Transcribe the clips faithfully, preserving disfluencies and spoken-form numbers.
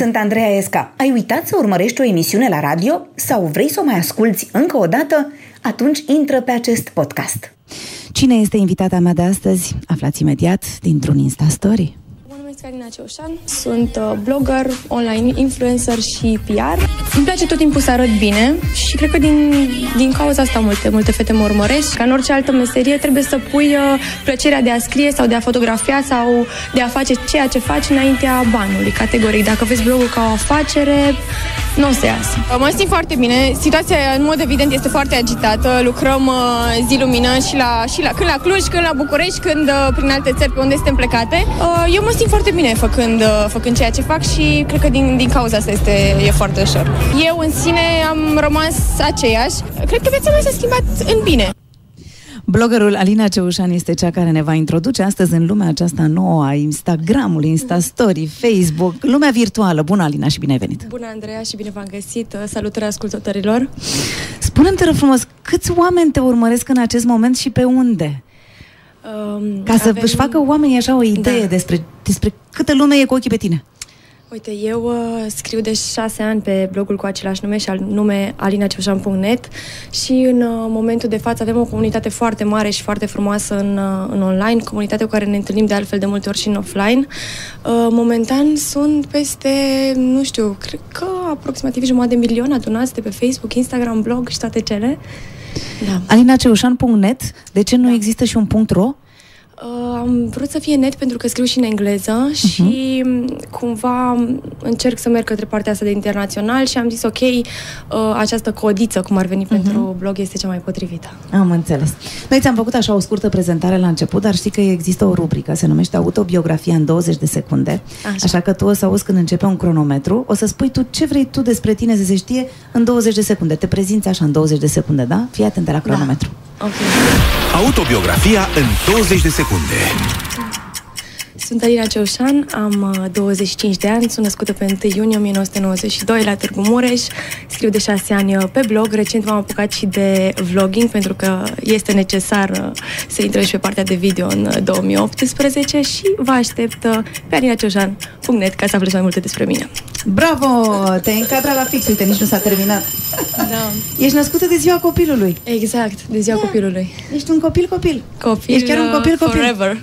Sunt Andreea Esca. Ai uitat să urmărești o emisiune la radio? Sau vrei să o mai asculți încă o dată? Atunci intră pe acest podcast. Cine este invitata mea de astăzi? Aflați imediat dintr-un Insta Story. Mă numesc Carina Ceușan, sunt blogger, online influencer și P R. Îmi place tot timpul să arăt bine și cred că din, din cauza asta multe, multe fete mă urmăresc. Ca în orice altă meserie trebuie să pui plăcerea de a scrie sau de a fotografia sau de a face ceea ce faci înaintea banului, categoric. Dacă vezi blogul ca o afacere, nu o să iasă. Mă simt foarte bine. Situația, în mod evident, este foarte agitată. Lucrăm zi lumină și la, și la, când la Cluj, când la București, când prin alte țări pe unde suntem plecate. Eu mă simt foarte bine făcând, făcând ceea ce fac și cred că din, din cauza asta este, e foarte ușor. Eu în sine am rămas aceeași. Cred că viața mea s-a schimbat în bine. Bloggerul Alina Ceușan este cea care ne va introduce astăzi în lumea aceasta nouă a Instagramului, Insta Story, Facebook, lumea virtuală. Bună, Alina, și bine ai venit! Bună, Andreea, și bine v-am găsit! Salutări ascultătorilor! Spune-mi, te rog frumos, câți oameni te urmăresc în acest moment și pe unde? Um, Ca să avem... își facă oamenii așa o idee da. despre, despre câtă lume e cu ochii pe tine. Uite, eu uh, scriu de șase ani pe blogul cu același nume și al nume alinaceușan punct net și în uh, momentul de față avem o comunitate foarte mare și foarte frumoasă în, uh, în online, comunitate cu care ne întâlnim de altfel de multe ori și în offline. Uh, momentan sunt peste, nu știu, cred că aproximativ jumătate de milion adunați de pe Facebook, Instagram, blog și toate cele. Da. alinaceușan punct net, de ce nu da. există și un .ro? Uh, am vrut să fie net pentru că scriu și în engleză uh-huh. și cumva încerc să merg către partea asta de internațional și am zis ok, uh, această codiță, cum ar veni uh-huh. pentru blog, este cea mai potrivită. Am înțeles. Noi ți-am făcut așa o scurtă prezentare la început, dar știi că există o rubrică, se numește Autobiografia în douăzeci de secunde, așa, așa că tu o să auzi când începe un cronometru, o să spui tu ce vrei tu despre tine să se știe în douăzeci de secunde. Te prezinți așa în douăzeci de secunde, da? Fii atentă la cronometru. Da. Okay. Autobiografia în douăzeci de secunde. Sunt Alina Ceușan, am douăzeci și cinci de ani, sunt născută pe întâi iunie o mie nouă sute nouăzeci și doi la Târgu Mureș, scriu de șase ani pe blog, recent m-am apucat și de vlogging pentru că este necesar să intrăm și pe partea de video în două mii optsprezece și vă aștept pe alinaceușan punct net ca să aflați mai multe despre mine. Bravo! Te-ai încadrat la fix, uite, nici nu s-a terminat. Da. Ești născută de ziua copilului. Exact, de ziua da. copilului. Ești un copil-copil. Copil, Ești chiar un copil-copil. Forever.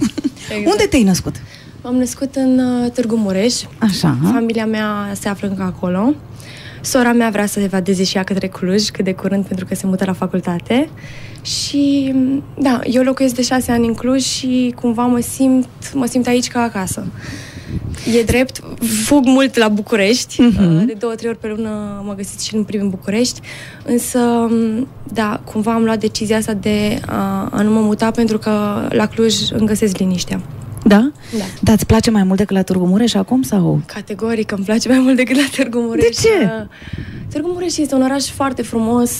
Exact. Unde te-ai născut? M-am născut în uh, Târgu Mureș. Așa. Familia mea se află încă acolo. Sora mea vrea să se evadeze și ea către Cluj cât de curând pentru că se mută la facultate. Și da, eu locuiesc de șase ani în Cluj și cumva mă simt, mă simt aici ca acasă. E drept, fug mult la București, uh-huh. de două, trei ori pe lună mă găsesc și în primul București, însă, da, cumva am luat decizia asta de a, a nu mă muta pentru că la Cluj îmi găsesc liniștea. Da? Da. Dar îți place mai mult decât la Târgu Mureș acum sau? Categoric îmi place mai mult decât la Târgu Mureș. De ce? Târgu Mureș este un oraș foarte frumos.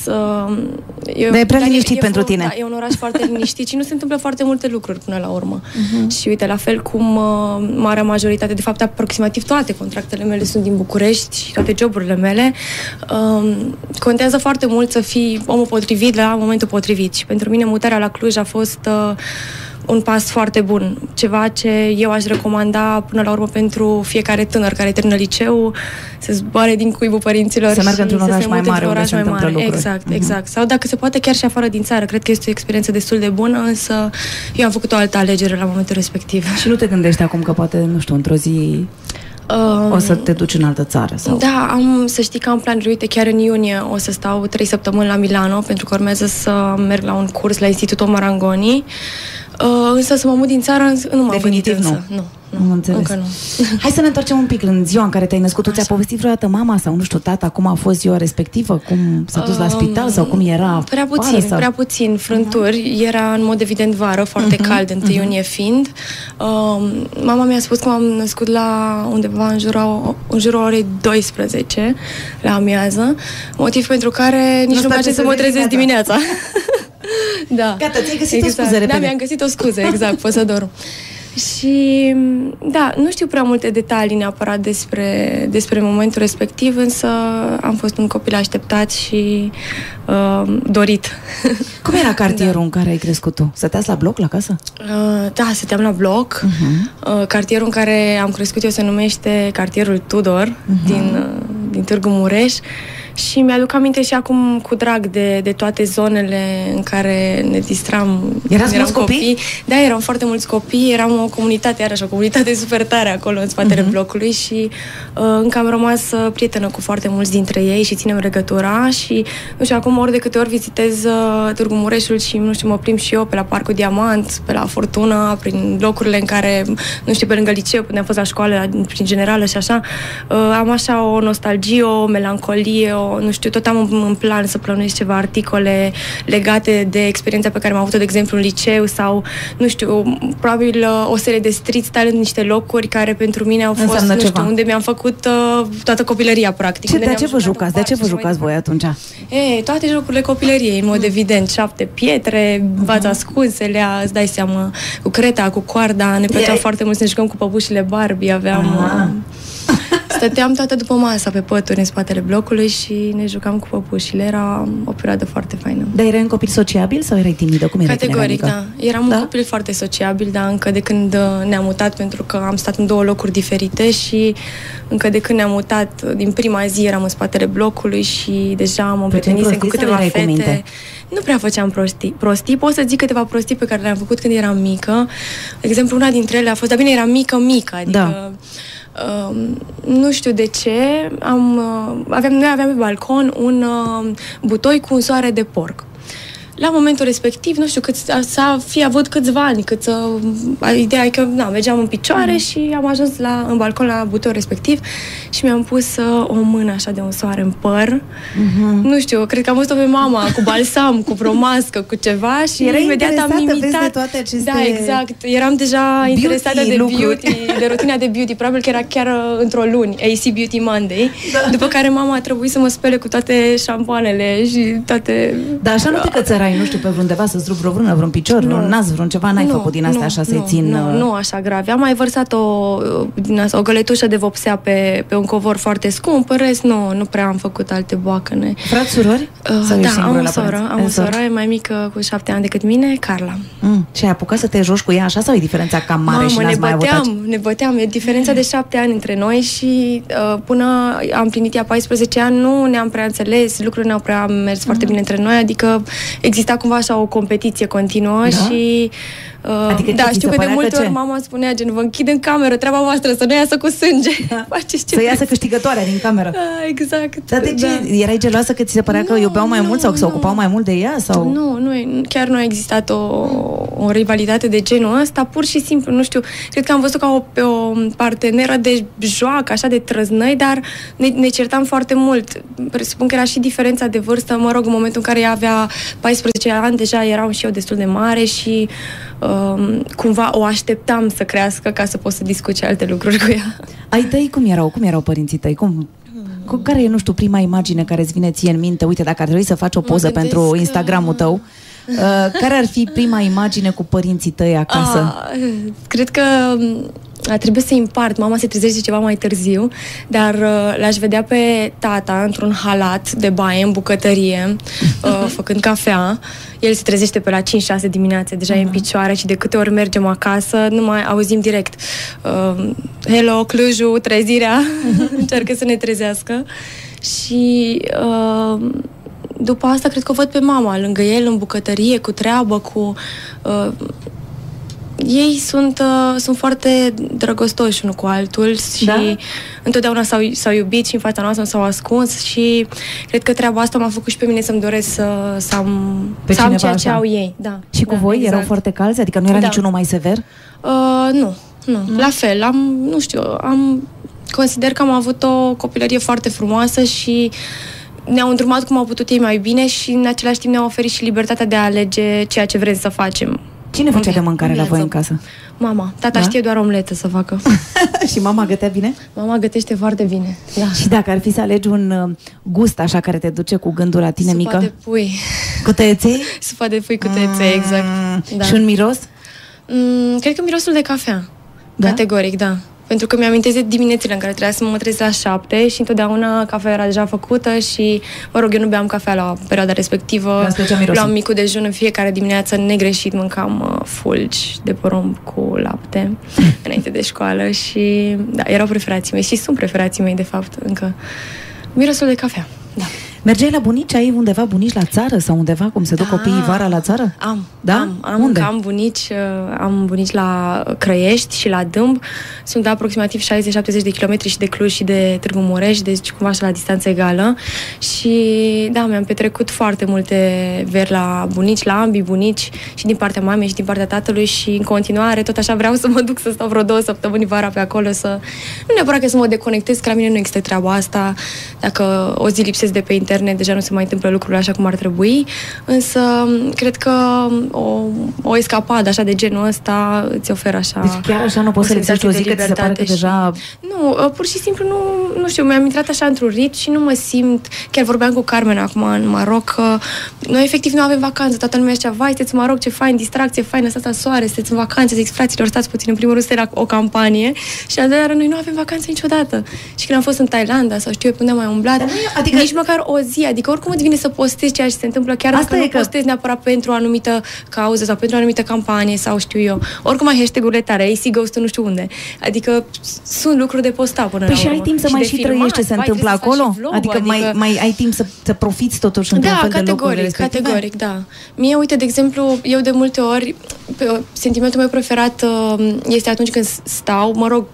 Eu, dar e prea liniștit e, e pentru tine. Da, e un oraș foarte liniștit și nu se întâmplă foarte multe lucruri până la urmă. Uh-huh. Și uite, la fel cum uh, marea majoritate, de fapt aproximativ toate contractele mele sunt din București și toate joburile mele, uh, contează foarte mult să fii omul potrivit la momentul potrivit. Și pentru mine mutarea la Cluj a fost... Uh, un pas foarte bun, ceva ce eu aș recomanda până la urmă pentru fiecare tânăr care termină liceul, se zboare din cuibul părinților să meargă într-un oraș mai mare, unde se întâmplă lucruri. Exact, exact. Sau dacă se poate chiar și afară din țară. Cred că este o experiență destul de bună, însă eu am făcut o altă alegere la momentul respectiv. Și nu te gândești acum că poate, nu știu, într-o zi... Um, o să te duci în altă țară? Sau? Da, am, să știi că am planuri. Uite, chiar în iunie o să stau trei săptămâni la Milano pentru că urmează să merg la un curs la Institutul Marangoni. Uh, însă să mă mut din țară nu m-am Definitiv gândit, nu. nu. Nu, înțeles. Încă nu. Hai să ne întoarcem un pic în ziua în care te-ai născut. Tu ți-a povestit vreodată mama sau, nu știu, tata cum a fost ziua respectivă? Cum s-a dus um, la spital sau cum era? Prea puțin, vară, sau... prea puțin frânturi. Uh-huh. Era în mod evident vară, foarte uh-huh. cald, întâi uh-huh. iunie fiind. Uh, mama mi-a spus că m-am născut la undeva în jurul, în jurul orei douăsprezece, la amiază, motiv pentru care nici nu place să mă trezesc dimineața. dimineața. Da. Gata, ți-ai găsit exact. o scuză repede. Da, mi-am găsit o scuză, exact, pot să dorm. Și, da, nu știu prea multe detalii neapărat despre, despre momentul respectiv, însă am fost un copil așteptat și uh, dorit. Cum era cartierul da. în care ai crescut tu? Stăteați la bloc, la casă? Uh, da, stăteam la bloc. Uh-huh. uh, cartierul în care am crescut eu se numește Cartierul Tudor, uh-huh. din, din Târgu Mureș. Și mi-aduc aminte și acum cu drag de, de toate zonele în care ne distram. Erați mulți copii? copii? Da, eram foarte mulți copii, eram o comunitate, iarăși, o comunitate super tare acolo, în spatele uh-huh. blocului și uh, încă am rămas prietenă cu foarte mulți dintre ei și ținem legătura și, nu știu, acum ori de câte ori vizitez uh, Târgu Mureșul și, nu știu, mă plimb și eu pe la Parcul Diamant, pe la Fortuna, prin locurile în care, nu știu, pe lângă liceu, când am fost la școală, prin generală și așa, uh, am așa o nostalgie, o melancolie, o nu știu, tot am în plan să plănuiesc ceva articole legate de experiența pe care am avut-o, de exemplu, în liceu sau, nu știu, probabil o serie de street style în niște locuri care pentru mine au fost, Înseamnă nu ceva. știu, unde mi-am făcut uh, toată copilăria, practic. Ce, de, ce vă jucați? de ce vă jucați voi atunci? E, toate jocurile copilăriei, în mod evident, șapte pietre, uh-huh. vaza ascunselea, îți dai seama, cu creta, cu coarda, ne plăcea e... foarte mult să ne jucăm cu păpușile Barbie, aveam... Uh-huh. Stăteam toată după masa pe pături în spatele blocului și ne jucam cu păpușile. Era o perioadă foarte faină. Dar erai un copil sociabil sau erai timidă? Cum era? Categoric, da. Eram da? un copil foarte sociabil, dar încă de când ne-am mutat, pentru că am stat în două locuri diferite și încă de când ne-am mutat, din prima zi eram în spatele blocului și deja mă împrietenisem cu câteva fete. Nu prea făceam prostii. prostii. Pot să zic câteva prostii pe care le-am făcut când eram mică. De exemplu, una dintre ele a fost, dar bine, eram mică-mică, adică... Da. Uh, nu știu de ce, am, uh, aveam, noi aveam pe balcon un uh, butoi cu un soare de porc. La momentul respectiv, nu știu, cât, s-a fi avut câțiva ani, cât să... Ideea e că, na, mergeam în picioare mm. și am ajuns la, în balcon la butoiul respectiv și mi-am pus uh, o mână așa de un soare în păr. Mm-hmm. Nu știu, cred că am văzut-o pe mama cu balsam, cu vreo mască, cu ceva și Era imediat am imitat... toate aceste... Da, exact. Eram deja beauty, interesată de lucruri. beauty, de rutina de beauty. Probabil că era chiar într-o luni, A C Beauty Monday, da. după care mama a trebuit să mă spele cu toate șampoanele și toate... Dar așa nu te cățărai. Nu știu, pe vreundeva să-ți rup vreo vrână, vreun picior, nu. vreun nas, vreun ceva, n-ai nu, făcut din asta nu, așa să-i țin... Nu, nu așa grave. Am mai vărsat o, din asta, o găletușă de vopsea pe, pe un covor foarte scump, în rest nu, nu prea am făcut alte boacăne. Frați, surori? Uh, da, am o soră, am o soră, e mai mică cu șapte ani decât mine, Carla. Mm. Și ai apucat să te joci cu ea așa sau e diferența cam mare? Mamă, și n-ați mai băteam, avut aci... ne băteam, e diferența de șapte ani între noi și uh, până am plinit ea paisprezece ani nu ne-am prea înțeles, lucrurile n-au prea mers mm. foarte bine între noi, adică exista cumva așa o competiție continuă da? și... Uh, adică da, știu că de multe că ori mama spunea gen, vă închid în cameră, treaba voastră, să nu iasă cu sânge. Da. Faceți ce să iasă câștigătoarea din cameră. Uh, exact. Dar de ce? Da. Erai geloasă că ți se părea nu, că iubeau mai nu, mult sau că se ocupau mai mult de ea? Sau? Nu, nu, chiar nu a existat o, o rivalitate de genul ăsta, pur și simplu, nu știu, cred că am văzut ca o, pe o parteneră de joacă, așa de trăznăi, dar ne, ne certam foarte mult. Presupun că era și diferența de vârstă, mă rog, în momentul în care ea avea paisprezece ani, deja eram și eu destul de mare și um, cumva o așteptam să crească ca să pot să discuți alte lucruri cu ea. Ai tăi cum erau? Cum erau părinții tăi? Cum? Cu care e, nu știu, prima imagine care îți vine ție în minte? Uite, dacă ar trebui să faci o poză pentru Instagram-ul tău, uh, care ar fi prima imagine cu părinții tăi acasă? A, cred că... A trebuit să împart. Mama se trezește ceva mai târziu, dar uh, l-aș vedea pe tata într-un halat de baie în bucătărie, uh, făcând cafea. El se trezește pe la cinci șase dimineața, deja uh-huh. e în picioare și de câte ori mergem acasă, nu mai auzim direct. Uh, Hello, Clujul, trezirea! Încearcă să ne trezească. Și... Uh, după asta, cred că o văd pe mama lângă el, în bucătărie, cu treabă, cu... Uh, Ei sunt, uh, sunt foarte drăgostoși unul cu altul și da? întotdeauna s-au, s-au iubit și în fața noastră s-au ascuns și cred că treaba asta m-a făcut și pe mine să-mi doresc să, să am, să am ceea ce au ei. Da. Și cu da, voi exact. erau foarte calzi? Adică nu era da. niciunul mai sever? Uh, nu, nu, nu. La fel, am, nu știu, am, consider că am avut o copilărie foarte frumoasă și ne-au îndrumat cum au putut ei mai bine și în același timp ne-au oferit și libertatea de a alege ceea ce vrem să facem. Cine făcea de mâncare la voi în casă? Mama. Tata da? știe doar omletă să facă. Și mama gătea bine? Mama gătește foarte bine. Da. Și dacă ar fi să alegi un gust așa care te duce cu gândul la tine Supa mică? Supa de pui. Cu tăieței? Supa de pui cu tăieței, exact. Da. Și un miros? Mm, cred că mirosul de cafea. Da? Categoric, da. Pentru că mi-amintesc de diminețile în care trebuia să mă trezesc la șapte și întotdeauna cafea era deja făcută și, mă rog, eu nu beam cafea la perioada respectivă. Luam micul dejun în fiecare dimineață, negreșit, mâncam fulgi de porumb cu lapte înainte de școală și, da, erau preferații mei și sunt preferații mei, de fapt, încă. Mirosul de cafea, da. Mergeai la bunici? Ai undeva bunici la țară sau undeva, cum se duc da, copiii vara la țară? Am, da? am, am, Unde? am bunici, am bunici la Crăiești și la Dâmb. Sunt de aproximativ șaizeci șaptezeci de kilometri și de Cluj și de Târgu Mureș, deci cumva așa la distanță egală. Și da, mi-am petrecut foarte multe veri la bunici, la ambii bunici, și din partea mamei și din partea tatălui și în continuare tot așa vreau să mă duc să stau vreo două săptămâni vara pe acolo, să nu neapărat că să mă deconectez, că la mine nu există treaba asta. Dacă o zi lipsesc de pe internet, deja nu se mai întâmplă lucrurile așa cum ar trebui, însă cred că o, o escapadă așa de genul ăsta îți oferă așa... Deci chiar așa nu poți să lipsești o zi că ți se pare că deja... Nu, pur și simplu nu, nu știu, mi-am intrat așa într-un rit și nu mă simt... Chiar vorbeam cu Carmen acum în Maroc că noi efectiv nu avem vacanță, toată lumea zicea, vai, sunteți în Maroc, ce fain, distracție, faină, stați la soare, sunteți în vacanță, zic, fraților, stați puțin, în primul rând era o campanie și al doilea noi nu avem vacanță niciodată. Și când am fost în Thailanda sau știu eu până mai umblat, adică... nici măcar o zi, adică oricum îți vine să postezi ceea ce se întâmplă, chiar asta dacă e nu că... postezi neapărat pentru o anumită cauză sau pentru o anumită campanie sau știu eu. Oricum ai hashtag-urile tare, ai see ghost nu știu unde. Adică sunt lucruri de postat până păi la urmă. Și ai timp să și mai și trăiești ce se vai, întâmplă acolo? Vlog, adică, adică... Mai, mai ai timp să, să profiți totuși într-un da, fel de categoric, categoric, da. da. Mie, uite, de exemplu, eu de multe ori, sentimentul meu preferat este atunci când stau, mă rog,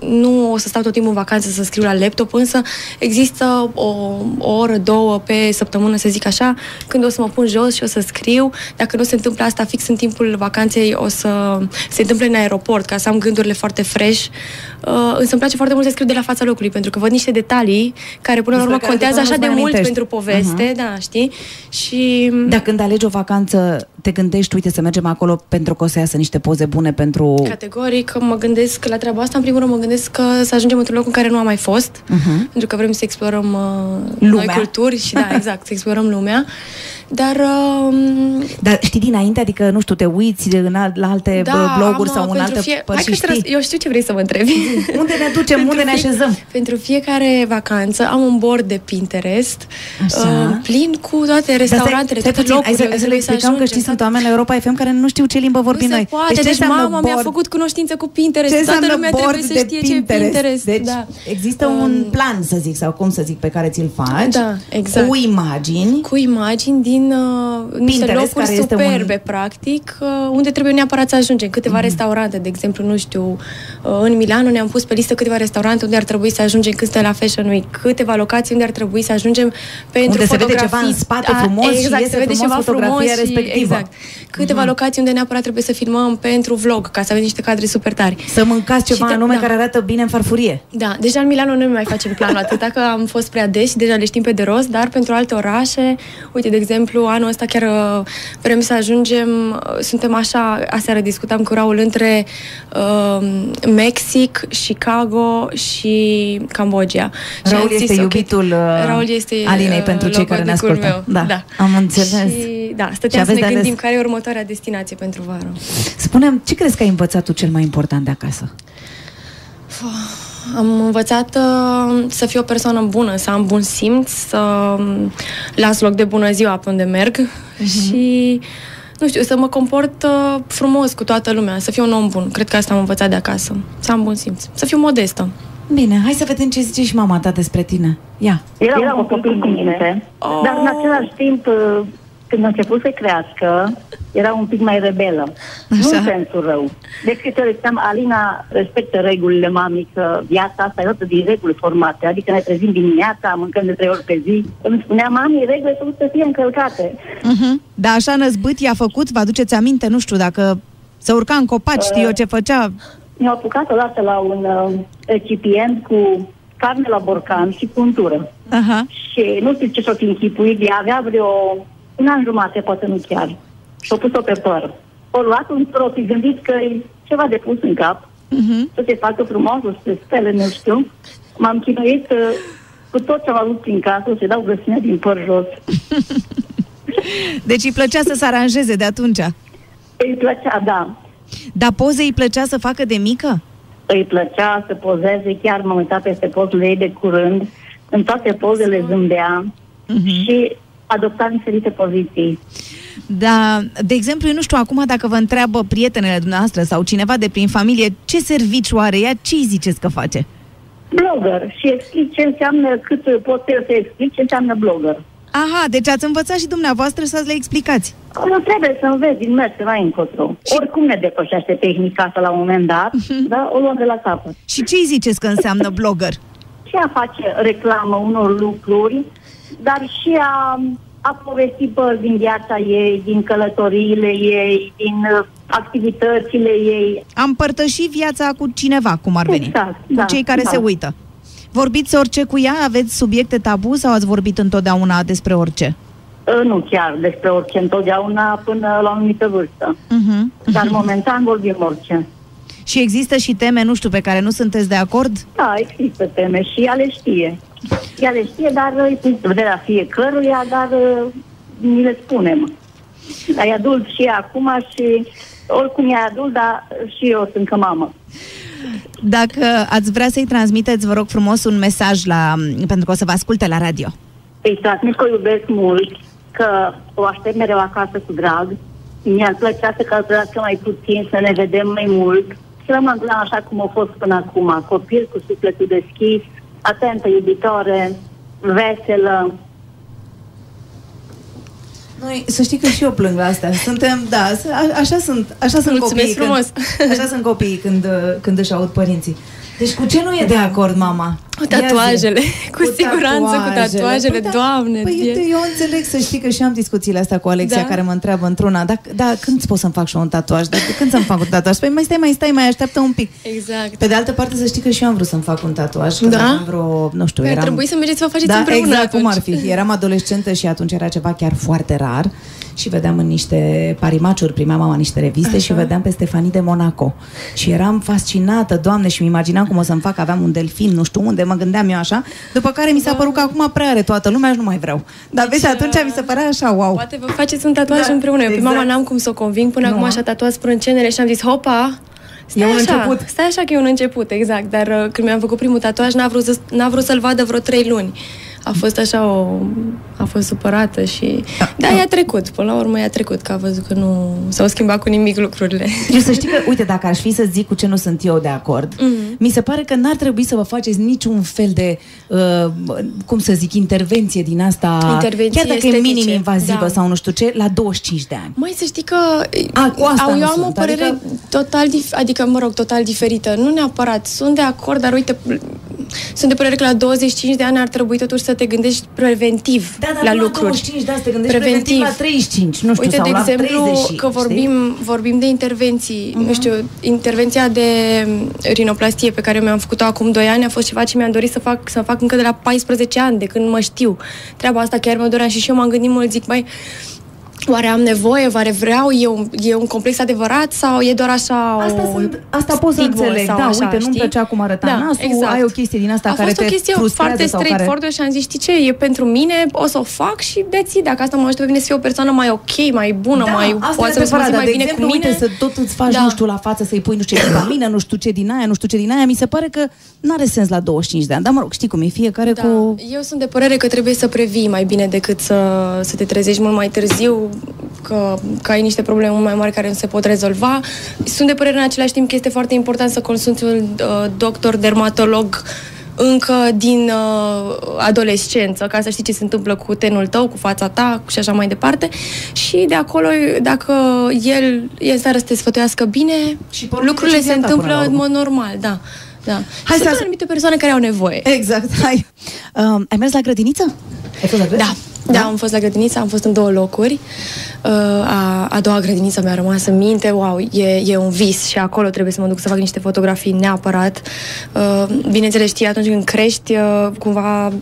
nu o să stau tot timpul în vacanță să scriu la laptop, însă există o, o oră, două pe săptămână, să zic așa, când o să mă pun jos și o să scriu. Dacă nu se întâmplă asta fix în timpul vacanței, o să se întâmple în aeroport, ca să am gândurile foarte fresh. Uh, însă îmi place foarte mult să scriu de la fața locului, pentru că văd niște detalii care până la urmă contează așa de mult pentru poveste, uh-huh. da, știi? Și... Dacă când alegi o vacanță, te gândești, uite, să mergem acolo pentru că o să iasă niște poze bune pentru... Categoric, mă gândesc la treaba asta. În primul rând mă gândesc că să ajungem într-un loc în care nu am mai fost, uh-huh. pentru că vrem să explorăm uh, lumea. Noi culturi și, da, exact, să explorăm lumea. Dar... Um... Dar știi dinainte? Adică, nu știu, te uiți în al, la alte da, bloguri am, sau în alte fie... părți și știi? Eu știu ce vrei să mă întrebi. Unde ne ducem? Unde ne așezăm? Pentru fiecare vacanță am un board de Pinterest uh, plin cu toate restaurantele, toate locurile. Hai să le explicăm că știi, sunt oameni la Europa F M care nu știu ce limbă vorbim noi. Deci mama mi-a făcut cunoștință cu Pinterest. Toată lumea trebuie să știe ce e Pinterest. Deci există un plan, să zic, sau cum să zic, pe care ți-l faci. Da, exact. Cu imagini. Cu imagini din uh, niște Pinterest, locuri superbe, un... practic, uh, unde trebuie neapărat să ajungem. Câteva mm-hmm. restaurante, de exemplu, nu știu, uh, în Milano ne-am pus pe listă câteva restaurante unde ar trebui să ajungem când suntem la Fashion Week, câteva locații unde ar trebui să ajungem pentru unde fotografii. Unde se vede ceva în spate frumos a, exact, și iese se vede frumos ceva fotografia frumos respectivă. Și, exact. Câteva mm-hmm. locații unde neapărat trebuie să filmăm pentru vlog, ca să avem niște cadre super tari. Să mâncați ceva te... anume da. care arată bine în farfurie. Da, deja în Milano nu mai facem planul atât, că am fost prea des și deja le știm pe de rost, dar pentru alte orașe, uite, de exemplu, anul ăsta chiar vrem să ajungem, suntem așa, aseară discutam cu Raul, între uh, Mexic, Chicago și Cambodgia. Raul și este zis, iubitul okay, Raul este Alinei, pentru cei care ne ascultă. Da, da, am înțeles. Și, da, stăteam și să ne gândim ales... care e următoarea destinație pentru vară. Spune-mi, ce crezi că ai învățat tu cel mai important de acasă? Uf. Am învățat uh, să fiu o persoană bună, să am bun simț, să las loc de bună ziua pe unde merg uh-huh. și, nu știu, să mă comport uh, frumos cu toată lumea, să fiu un om bun. Cred că asta am învățat de acasă, să am bun simț, să fiu modestă. Bine, hai să vedem ce zice și mama ta despre tine. Ia. Era, Era un copil cu minte, oh. dar în același timp... Uh... Când a început să crească, era un pic mai rebelă. Așa. Nu în sensul rău. Deci câte ori ziceam, Alina respectă regulile mamii, că viața asta e toată din reguli formate. Adică ne trezim dimineața, mâncăm de trei ori pe zi. Îmi spunea mamii, regulile trebuie să fie încălcate. Uh-huh. Dar așa năzbât i-a făcut? Vă aduceți aminte, nu știu, dacă se urca în copaci, uh, știu eu ce făcea? Mi-a apucat odată la un uh, recipient cu carne la borcan și puntură. Uh-huh. Și nu știu ce s-o fi închipuit, ea avea vreo... un an jumate, poate nu chiar. Și-o pus-o pe păr. O luat un strop, și gândit că e ceva de pus în cap, uh-huh. să se facă frumos, să se spele, nu știu. M-am chinuit că cu tot ce am avut prin casă, se dau grăsimea din păr jos. Deci îi plăcea să se aranjeze de atunci. Îi plăcea, da. Dar poze îi plăcea să facă de mică? Îi plăcea să pozeze, chiar m-am uitat peste pozele ei de curând. În toate pozele zâmbea uh-huh. și adopta diferite poziții. Da, de exemplu, eu nu știu acum dacă vă întreabă prietenele dumneavoastră sau cineva de prin familie ce serviciu are ea, ce îi ziceți că face? Blogger. Și explic ce înseamnă, cât pot eu să explic ce înseamnă blogger. Aha, deci ați învățat și dumneavoastră să le explicați. Nu trebuie să înveți din mers ceva încotro. Și... oricum ne depășește tehnica asta la un moment dat, uh-huh. dar o luăm de la capăt. Și ce îi ziceți că înseamnă blogger? Și a face reclamă unor lucruri, dar și a, a povesti părți din viața ei, din călătoriile ei, din uh, activitățile ei. A împărtăși viața cu cineva, cum ar veni, exact, cu da, cei care da. se uită. Vorbiți orice cu ea? Aveți subiecte tabu sau ați vorbit întotdeauna despre orice? Nu chiar despre orice, întotdeauna până la o anumită vârstă. Uh-huh, uh-huh. Dar momentan vorbim orice. Și există și teme, nu știu, pe care nu sunteți de acord? Da, există teme și ea le știe. Ea le știe, dar există vederea fiecăruia, dar ni le spunem. Dar e adult și ea acum și oricum e adult, dar și eu sunt ca mamă. Dacă ați vrea să-i transmiteți, vă rog frumos, un mesaj la, pentru că o să vă asculte la radio. Îi transmit că o iubesc mult, că o aștept mereu acasă cu drag. Mi-ar plăcea să călătorească mai puțin, să ne vedem mai mult. Să rămân așa cum a fost până acum, copil cu sufletul deschis, atentă, iubitoare, veselă. Noi, să știi că și eu plâng la astea. Suntem, da, a, așa sunt, așa sunt copiii frumos. Când, așa sunt copiii când, când își aud părinții. Deci cu ce nu e de acord mama? Cu tatuajele, cu, cu siguranță tatuajele. Cu tatuajele, păi, da, doamne. Păi eu, eu înțeleg, să știi că și am discuțiile astea cu Alexia, da? Care mă întreabă într-una, da, da, când pot să-mi fac și un tatuaj? Da, când să-mi fac un tatuaj? Păi mai stai, mai stai, mai așteaptă un pic. Exact. Pe de altă parte, să știi că și eu am vrut să-mi fac un tatuaj. Da? Am vreo, nu știu, păi eram... trebuie să mergeți să vă faceți, da, împreună. Exact, atunci. Cum ar fi? Eram adolescentă și atunci era ceva chiar foarte rar. Și vedeam în niște parimaciuri, primea mama niște reviste. Aha. Și vedeam pe Stefanie de Monaco. Și eram fascinată, doamne, și-mi imaginam cum o să-mi fac, aveam un delfin, nu știu unde, mă gândeam eu așa, după care mi s-a părut că acum prea are toată lumea și nu mai vreau. Dar deci, vezi, atunci mi se părea așa, wow. Poate vă faceți un tatuaj, da, împreună. Eu pe exact. Mama n-am cum să o conving, până nu. Acum așa tatuat sprâncenele și am zis, hopa, stai așa, început. Stai așa că e un început, exact. Dar uh, când mi-am făcut primul tatuaj, n-a vrut, să, n-a vrut să-l vadă vreo trei luni. A fost așa o... a fost supărată și... da, i-a trecut. Până la urmă i-a trecut, că a văzut că nu... s-au schimbat cu nimic lucrurile. Eu să știi că, uite, dacă aș fi să zic cu ce nu sunt eu de acord, mm-hmm. mi se pare că n-ar trebui să vă faceți niciun fel de, uh, cum să zic, intervenție din asta... intervenție chiar dacă estetice. E minim invazivă, da. Sau nu știu ce, la douăzeci și cinci de ani. Mai să știi că... a, asta eu am sunt, o părere adică... total... Dif- adică, mă rog, total diferită. Nu neapărat. Sunt de acord, dar uite... sunt de părere că la douăzeci și cinci de ani ar trebui totuși să te gândești preventiv, da, dar la nu lucruri. La douăzeci și cinci, da, să te gândești preventiv, preventiv la treizeci și cinci, nu știu, uite, sau de la exemplu, treizeci, că vorbim, vorbim de intervenții, uh-huh. nu știu, intervenția de rinoplastie pe care mi-am făcut-o acum doi ani a fost ceva ce mi-am dorit să fac, să fac încă de la paisprezece ani, de când mă știu. Treaba asta chiar mi-o doream și, și eu m-am gândit mult, zic, mai oare am nevoie, oare vreau, e un, e un complex adevărat sau e doar așa o... Asta, sunt, asta pot să înțeleg, da, așa, uite, nu-mi plăcea cum arăta, da, nasul, exact. Ai o chestie din asta a care te frustrează. A fost o chestie foarte straightforward care... și am zis, știi ce, e pentru mine, o să o fac și deții, dacă asta mă ajută pe mine să fiu o persoană mai ok, mai bună, da, mai poate să spun mai de bine exemplu, cu mine. Uite, să tot îți faci, da. Nu știu, la față, să-i pui nu știu ce din mine, nu știu ce din aia, nu știu ce din aia, mi se pare că n-are sens la douăzeci și cinci de ani, dar mă rog, știi cum e, fiecare da. Cu... Eu sunt de părere că trebuie să previi mai bine decât să te trezești mult mai târziu. Că, că ai niște probleme mult mai mari care nu se pot rezolva. Sunt de părere în același timp că este foarte important să consulti un uh, doctor dermatolog încă din uh, adolescență, ca să știi ce se întâmplă cu tenul tău, cu fața ta și așa mai departe. Și de acolo, dacă el e în stare să te sfătuiască bine, și lucrurile se întâmplă în mod normal, da. Da. Hai sunt să... anumite persoane care au nevoie. Exact, hai. Um, ai mers la grădiniță? Ai fost la grădiniță? Da, da, am fost la grădiniță, am fost în două locuri. Uh, a, a doua grădiniță mi-a rămas în minte, wow, e, e un vis și acolo trebuie să mă duc să fac niște fotografii neapărat. Uh, bineînțeles, știi, atunci când crești, uh, cumva...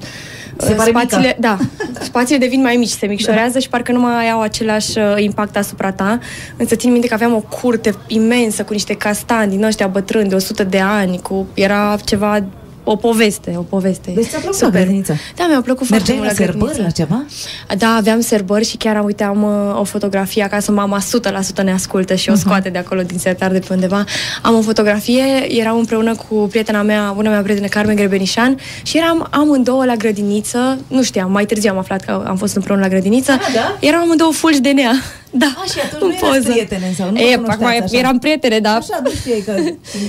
spațiile, da, spațiile devin mai mici, se micșorează, da. Și parcă nu mai au același uh, impact asupra ta. Însă țin minte că aveam o curte imensă cu niște castani din ăștia bătrâni de o sută de ani, cu, era ceva o poveste, o poveste. Deci ți-a plăcut la grădiniță? Da, mi-a plăcut foarte mult la grădiniță. Mergeai la serbări, la ceva? Da, aveam serbări și chiar uiteam uh, o fotografie acasă, mama o sută la sută ne ascultă și uh-huh. o scoate de acolo din sertar de pe undeva. Am o fotografie, eram împreună cu prietena mea, una mea prietenă, Carmen Grebenișan, și eram amândouă la grădiniță, nu știam, mai târziu am aflat că am fost împreună la grădiniță, ah, da? Eram amândouă fulgi de nea. Da, a, și atunci nu eram prietene sau nu e, mai, așa. Eram prietene, da. Așa, nu știai că...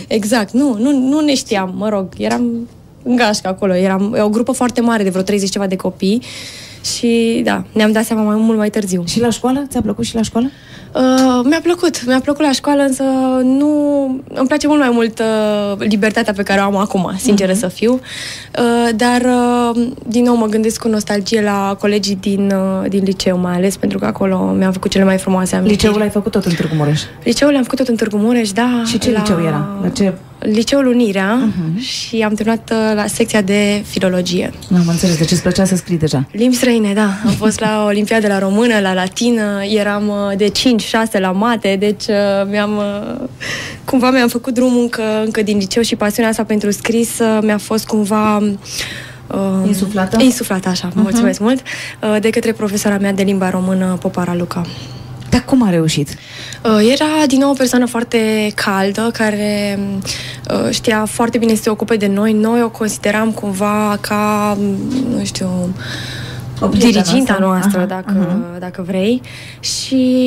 Exact, nu, nu, nu ne știam, mă rog, eram în gașcă acolo, eram o grupă foarte mare de vreo treizeci ceva de copii și da, ne-am dat seama mai mult mai târziu. Și la școală? Ți-a plăcut și la școală? Uh, mi-a plăcut, mi-a plăcut la școală, însă nu... Îmi place mult mai mult uh, libertatea pe care o am acum, sinceră uh-huh. să fiu, uh, dar uh, din nou mă gândesc cu nostalgie la colegii din, uh, din liceu, mai ales, pentru că acolo mi-am făcut cele mai frumoase amintiri. Liceul l-ai făcut tot în Târgu Mureș? Liceul l-am făcut tot în Târgu Mureș, da. Și ce la... liceu era? La ce... Liceul Unirea uh-huh. și am terminat uh, la secția de filologie. Am înțeles, deci îți plăcea să scrii deja. Limbi străine, da. Am fost la Olimpiada la română, la latină, eram uh, de cinci șase la mate, deci uh, mi-am, uh, cumva mi-am făcut drumul încă, încă din liceu și pasiunea asta pentru scris uh, mi-a fost cumva... Uh, insuflată? Insuflată, așa, uh-huh. mulțumesc mult, uh, de către profesoara mea de limba română, Popa Raluca. Dar cum a reușit? Era din nou o persoană foarte caldă, care știa foarte bine să se ocupe de noi. Noi o consideram cumva ca, nu știu, diriginta noastră, aha, dacă, aha. dacă vrei. Și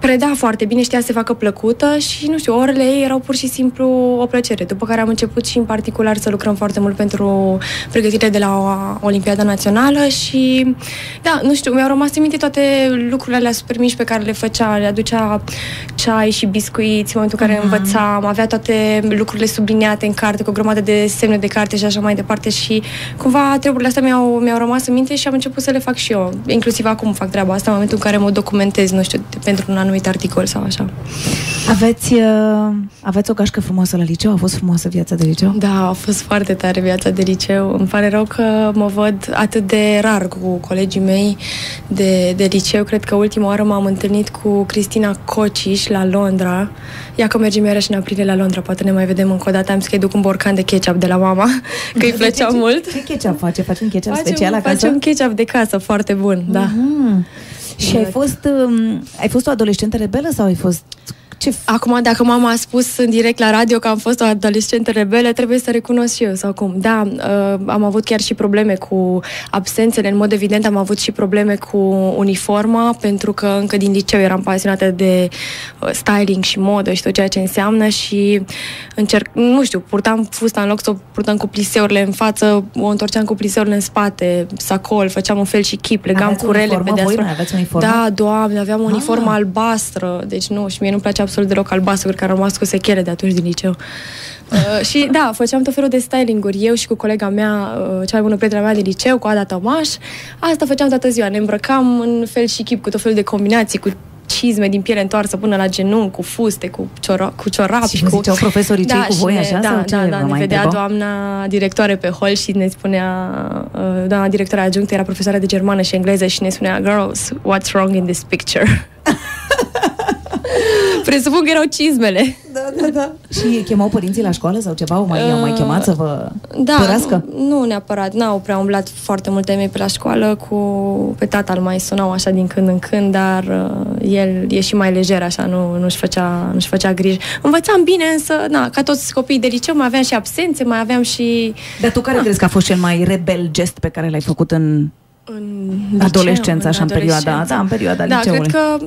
preda foarte bine, știa să se facă plăcută și, nu știu, orele ei erau pur și simplu o plăcere. După care am început și în particular să lucrăm foarte mult pentru pregătire de la Olimpiada Națională și, da, nu știu, mi-au rămas în minte toate lucrurile alea super mici pe care le făcea. Le aducea ceai și biscuiți în momentul în care învățam, avea toate lucrurile subliniate în carte, cu o grămadă de semne de carte și așa mai departe și, cumva, treburile astea mi-au, mi-au rămas în minte și am început să le fac și eu. Inclusiv acum fac treaba asta, în momentul în care mă documentez, nu știu, pentru un anumit articol sau așa. Aveți, uh, aveți o gașcă frumoasă la liceu? A fost frumoasă viața de liceu? Da, a fost foarte tare viața de liceu. Îmi pare rău că mă văd atât de rar cu colegii mei de, de liceu. Cred că ultima oară m-am întâlnit cu Cristina Cociș la Londra. Ia că mergem iarăși în aprilie la Londra, poate ne mai vedem încă o dată. Am zis că îi duc un borcan de ketchup de la mama, că îi plăcea mult. Ce ketchup face? Face un ketchup facem, special acasă? Face un ketchup de casă, foarte bun, uh-huh. da. Și ai fost, um, ai fost o adolescentă rebelă sau ai fost... Ce? Acum, dacă mama a spus în direct la radio că am fost o adolescentă rebelă, trebuie să recunosc și eu, sau cum. Da, uh, am avut chiar și probleme cu absențele, în mod evident am avut și probleme cu uniforma, pentru că încă din liceu eram pasionată de uh, styling și modă și tot ceea ce înseamnă și încerc, nu știu, purtam fusta în loc să o purtam cu pliseurile în față, o întorceam cu pliseurile în spate, sacol, făceam un fel și chip, legam aveți curele uniformă? Pe deasupra. Voi aveți uniformă? Da, doamne, aveam o uniformă ah. albastră, deci nu, și mie nu-mi place absolut deloc albastru, care a rămas cu sechele de atunci din liceu. Uh, și da, făceam tot felul de styling-uri, eu și cu colega mea, uh, cea mai bună prietena mea de liceu, cu Ada Tomaș, asta făceam toată ziua, ne îmbrăcam în fel și chip, cu tot felul de combinații, cu cizme din piele întoarsă până la genunchi, cu fuste, cu, ciora- cu ciorapi. Și cu... ziceau profesorii da, cei cu voi așa? Da, da, da, ne vedea întrebă? Doamna directoare pe hol și ne spunea, uh, doamna directoare adjunctă era profesoară de germană și engleză și ne spunea, girls, what's wrong in this picture? Presupun că erau cizmele. Da, da, da. Și chemau părinții la școală sau ceva? Au mai, uh, mai chemat să vă da, părască? Nu, nu neapărat. N-au prea umblat foarte multe mei pe la școală. Cu... Pe tata îl mai sunau așa din când în când, dar uh, el e și mai lejer așa, nu, nu-și făcea, nu-și făcea griji. Învățam bine, însă, na, ca toți copiii de liceu, mai aveam și absențe, mai aveam și... Dar tu care na. crezi că a fost cel mai rebel gest pe care l-ai făcut în... În adolescența, așa, în, în perioada, da, în perioada da, liceului. Da, cred că...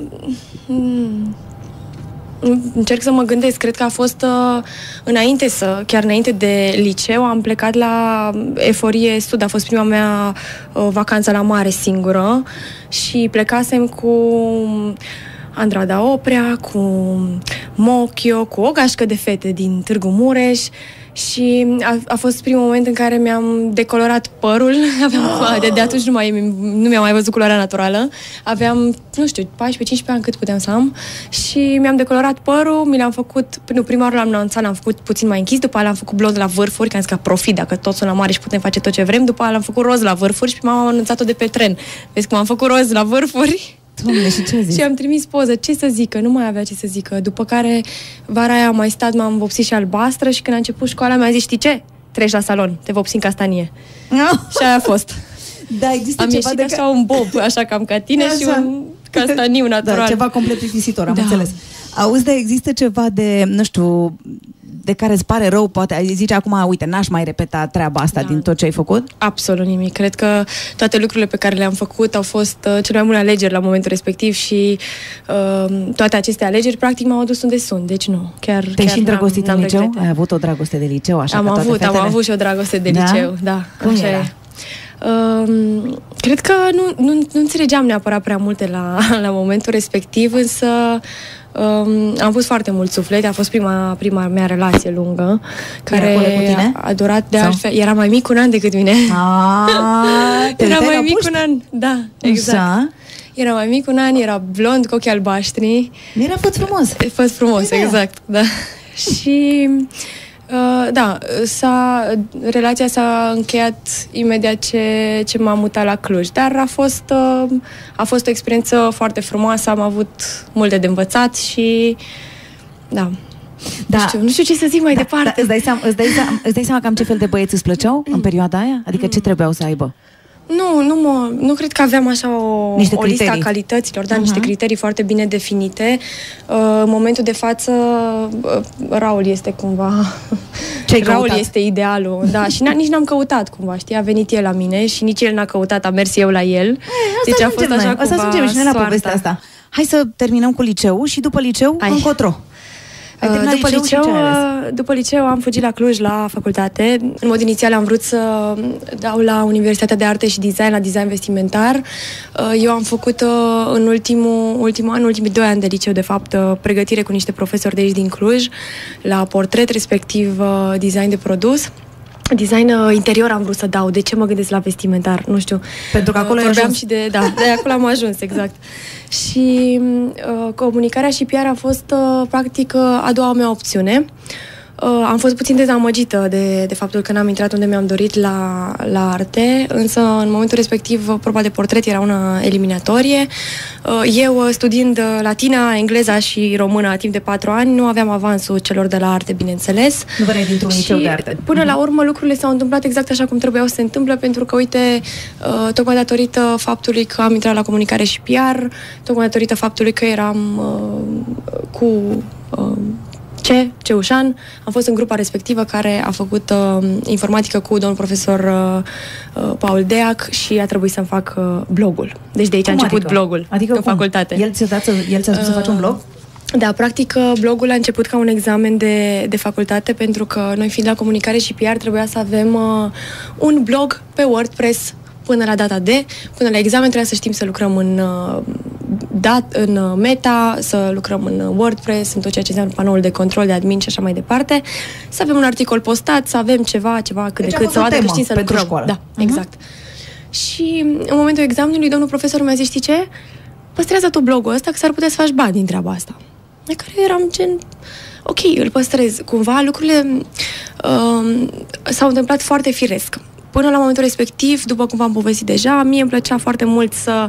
Încerc să mă gândesc, cred că a fost uh, înainte să, chiar înainte de liceu, am plecat la Eforie Sud, a fost prima mea uh, vacanță la mare singură și plecasem cu... Andrada Oprea, cu Mochio, cu o gașcă de fete din Târgu Mureș și a, a fost primul moment în care mi-am decolorat părul, aveam, de, de atunci nu, mai, nu mi-am mai văzut culoarea naturală, aveam, nu știu, paisprezece cincisprezece ani cât puteam să am și mi-am decolorat părul, mi l-am făcut, nu, prima oară l-am lansat, l-am făcut puțin mai închis, după aia l-am făcut blond la vârfuri, că am zis că profit, dacă toți sunt la mare și putem face tot ce vrem, după aia l-am făcut roz la vârfuri și pe mama am anunțat-o de pe tren, vezi cum am făcut roz la vârfuri. Doamne, și, ce și am trimis poză, ce să zică, nu mai avea ce să zică. După care vara aia am mai stat, m-am vopsit și albastră și când a început școala mi-a zis, știi ce? treci la salon, te vopsi în castanie. No. Și aia a fost. Da, există am ceva ieșit de ca... așa un bob, așa cam ca tine așa. Și un castaniu natural. Da, ceva complet plictisitor, am da. înțeles. Auzi, dar există ceva de, nu știu, de care îți pare rău, poate ai zice acum, uite, n-aș mai repeta treaba asta da. din tot ce ai făcut? Absolut nimic. Cred că toate lucrurile pe care le-am făcut au fost uh, cele mai multe alegeri la momentul respectiv și uh, toate aceste alegeri, practic, m-au adus unde sunt. Deci nu, chiar Te-ai și îndrăgostit în liceu? Regrete. Ai avut o dragoste de liceu, așa am că toate avut, fetele... Am avut și o dragoste de da? liceu, da. Cum așa era? E. Uh, cred că nu, nu, nu înțelegeam neapărat prea multe la, la momentul respectiv, însă um, am pus foarte mult suflet. A fost prima, prima mea relație lungă, care a, a durat de Sau? altfel. Era mai mic un an decât mine. Aaaa, era mai mic puști? un an, da, exact. Usa. Era mai mic un an, era blond, cu ochii albaștri. Era fost frumos. Fost frumos, Era. exact, da. Și... da, s-a, relația s-a încheiat imediat ce, ce m-am mutat la Cluj, dar a fost, a fost o experiență foarte frumoasă, am avut multe de învățat și da, da. Nu, știu, nu știu ce să zic mai da, departe. Da, îți, dai seama, îți, dai seama, îți dai seama cam ce fel de băieți îți plăceau în perioada aia? Adică ce trebuiau să aibă? Nu, nu, mă, nu cred că aveam așa o, o listă a calităților, dar uh-huh. niște criterii foarte bine definite. Uh, în momentul de față, uh, Raul este cumva... Ce-ai Raul căutat? este idealul, da, și n-a, nici n-am căutat cumva, știi, a venit el la mine și nici el n-a căutat, a mers eu la el. E, deci a fost așa noi. cumva Asta și noi la povestea asta. Hai să terminăm cu liceul și după liceu Ai. încotro. După liceu, după liceu am fugit la Cluj, la facultate. În mod inițial am vrut să dau la Universitatea de Arte și Design, la design vestimentar. Eu am făcut în ultimul, ultimul an, ultimii doi ani de liceu, de fapt, pregătire cu niște profesori de aici din Cluj, la portret, respectiv design de produs. Design interior am vrut să dau. De ce mă gândesc la vestimentar? Nu știu. Pentru că acolo vorbeam și de... Da, de acolo am ajuns, exact. Și uh, comunicarea și P R a fost, uh, practic, uh, a doua mea opțiune. Uh, am fost puțin dezamăgită de, de faptul că n-am intrat unde mi-am dorit la, la arte, însă în momentul respectiv proba de portret era una eliminatorie. Uh, eu, studiind latina, engleza și româna timp de patru ani, nu aveam avansul celor de la arte, bineînțeles. Nu veneai dintr-un liceu de arte. Până la urmă lucrurile s-au întâmplat exact așa cum trebuiau să se întâmple, pentru că, uite, uh, tocmai datorită faptului că am intrat la comunicare și P R, tocmai datorită faptului că eram uh, cu... Uh, Ce? Ceușan. Am fost în grupa respectivă care a făcut uh, informatică cu domnul profesor uh, Paul Deac și a trebuit să-mi fac uh, blogul. Deci de aici cum a început adică? blogul adică în cum? facultate. El ți-a dat să, el ți-a spus uh, să faci un blog? Da, practic blogul a început ca un examen de, de facultate, pentru că noi, fiind la comunicare și P R, trebuia să avem uh, un blog pe WordPress până la data de, până la examen trebuia să știm să lucrăm în... Uh, dat în meta, să lucrăm în WordPress, în tot ceea ce înseamnă panoul de control, de admin și așa mai departe, să avem un articol postat, să avem ceva, ceva cât deci de cât, să vadă că știm să lucrăm. Școală. Da, uh-huh. exact. Și în momentul examenului, domnul profesor mi-a zis, știi ce? Păstrează tu blogul ăsta, că s-ar putea să faci bani din treaba asta. De care eram gen... Ok, îl păstrez. Cumva lucrurile uh, s-au întâmplat foarte firesc. Până la momentul respectiv, după cum v-am povestit deja, mie îmi plăcea foarte mult să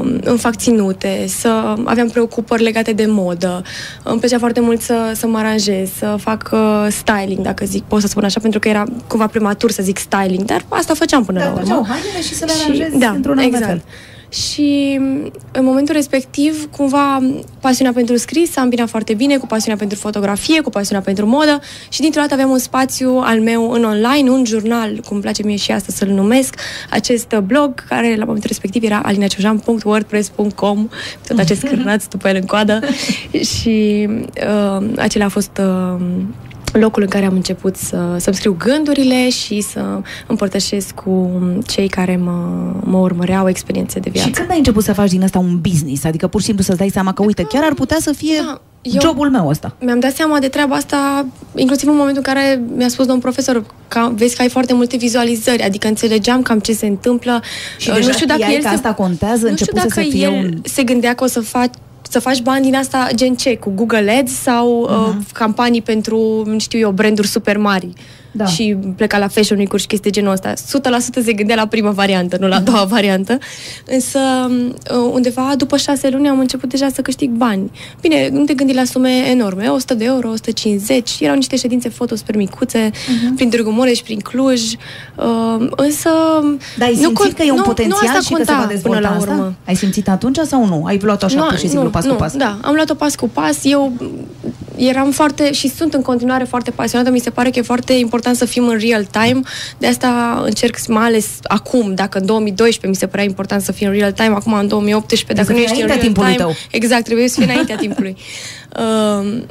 um, îmi fac ținute, să aveam preocupări legate de modă, îmi plăcea foarte mult să, să mă aranjez, să fac uh, styling, dacă zic, pot să spun așa, pentru că era cumva prematur să zic styling, dar asta făceam până da, la urmă. Hainele și să le aranjez da, într-un exact. fel. Și în momentul respectiv, cumva, pasiunea pentru scris s-a îmbinat foarte bine cu pasiunea pentru fotografie, cu pasiunea pentru modă și dintr-o dată aveam un spațiu al meu în online, un jurnal, cum place mie și asta să-l numesc, acest blog, care la momentul respectiv era alinaceușan punct wordpress punct com, tot acest cârnaț după el în coadă și uh, acela a fost... Uh, locul în care am început să, să-mi scriu gândurile și să împărtășesc cu cei care mă, mă urmăreau experiențe de viață. Și când ai început să faci din asta un business? Adică pur și simplu să-ți dai seama că, uite, chiar ar putea să fie... Da. Eu jobul meu ăsta. Mi-am dat seama de treaba asta inclusiv în momentul în care mi-a spus domnul profesor că vezi că ai foarte multe vizualizări, adică înțelegeam cam ce se întâmplă. Și nu știu dacă el că se... asta contează, nu știu dacă să fie el un... se gândea că o să faci să faci bani din asta, gen ce, cu Google Ads sau uh-huh. uh, campanii pentru, știu eu, branduri super mari. da. Și pleca la Fashion Week-uri și chestii genul ăsta. o sută la sută se gândea la prima variantă, nu la a doua variantă. Însă, undeva după șase luni am început deja să câștig bani. Bine, nu te gândi la sume enorme, o sută de euro, o sută cincizeci, erau niște ședințe foto super micuțe, uh-huh. prin Târgu Mureș, prin Cluj, uh, însă... Dar ai simțit nu, că e un nu, potențial nu și că se va dezvolta până la urmă. Asta? Ai simțit atunci sau nu? Ai luat-o așa, nu, pur și simplu, nu, pas nu, cu pas? Da, am luat-o pas cu pas. Eu eram foarte, și sunt în continuare foarte pasionată, mi se pare că e foarte important să fim în real time, de asta încerc, mai ales acum, dacă în două mii doisprezece mi se părea important să fii în real time, acum în două mii optsprezece, dacă nu ești în real time... Tău. Exact, trebuie să fii înaintea timpului. Uh,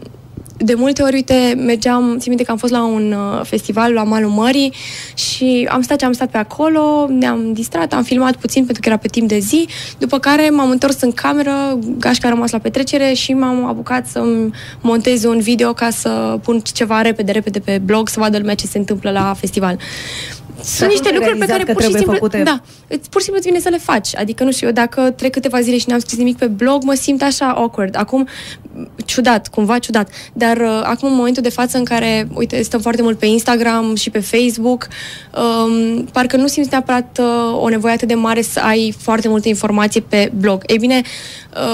De multe ori, uite, mergeam, țin minte că am fost la un festival la malul mării și am stat ce am stat pe acolo, ne-am distrat, am filmat puțin pentru că era pe timp de zi, după care m-am întors în cameră, gașca a rămas la petrecere și m-am apucat să-mi montez un video ca să pun ceva repede, repede pe blog, să vadă lumea ce se întâmplă la festival. Sunt niște lucruri pe care pur și simplu, făcute... da, pur și simplu îți vine să le faci. Adică, nu știu, eu dacă trec câteva zile și n-am scris nimic pe blog, mă simt așa awkward. Acum, ciudat, cumva ciudat. Dar uh, acum, în momentul de față în care, uite, stăm foarte mult pe Instagram și pe Facebook, um, parcă nu simți neapărat uh, o nevoie atât de mare să ai foarte multe informații pe blog. Ei bine,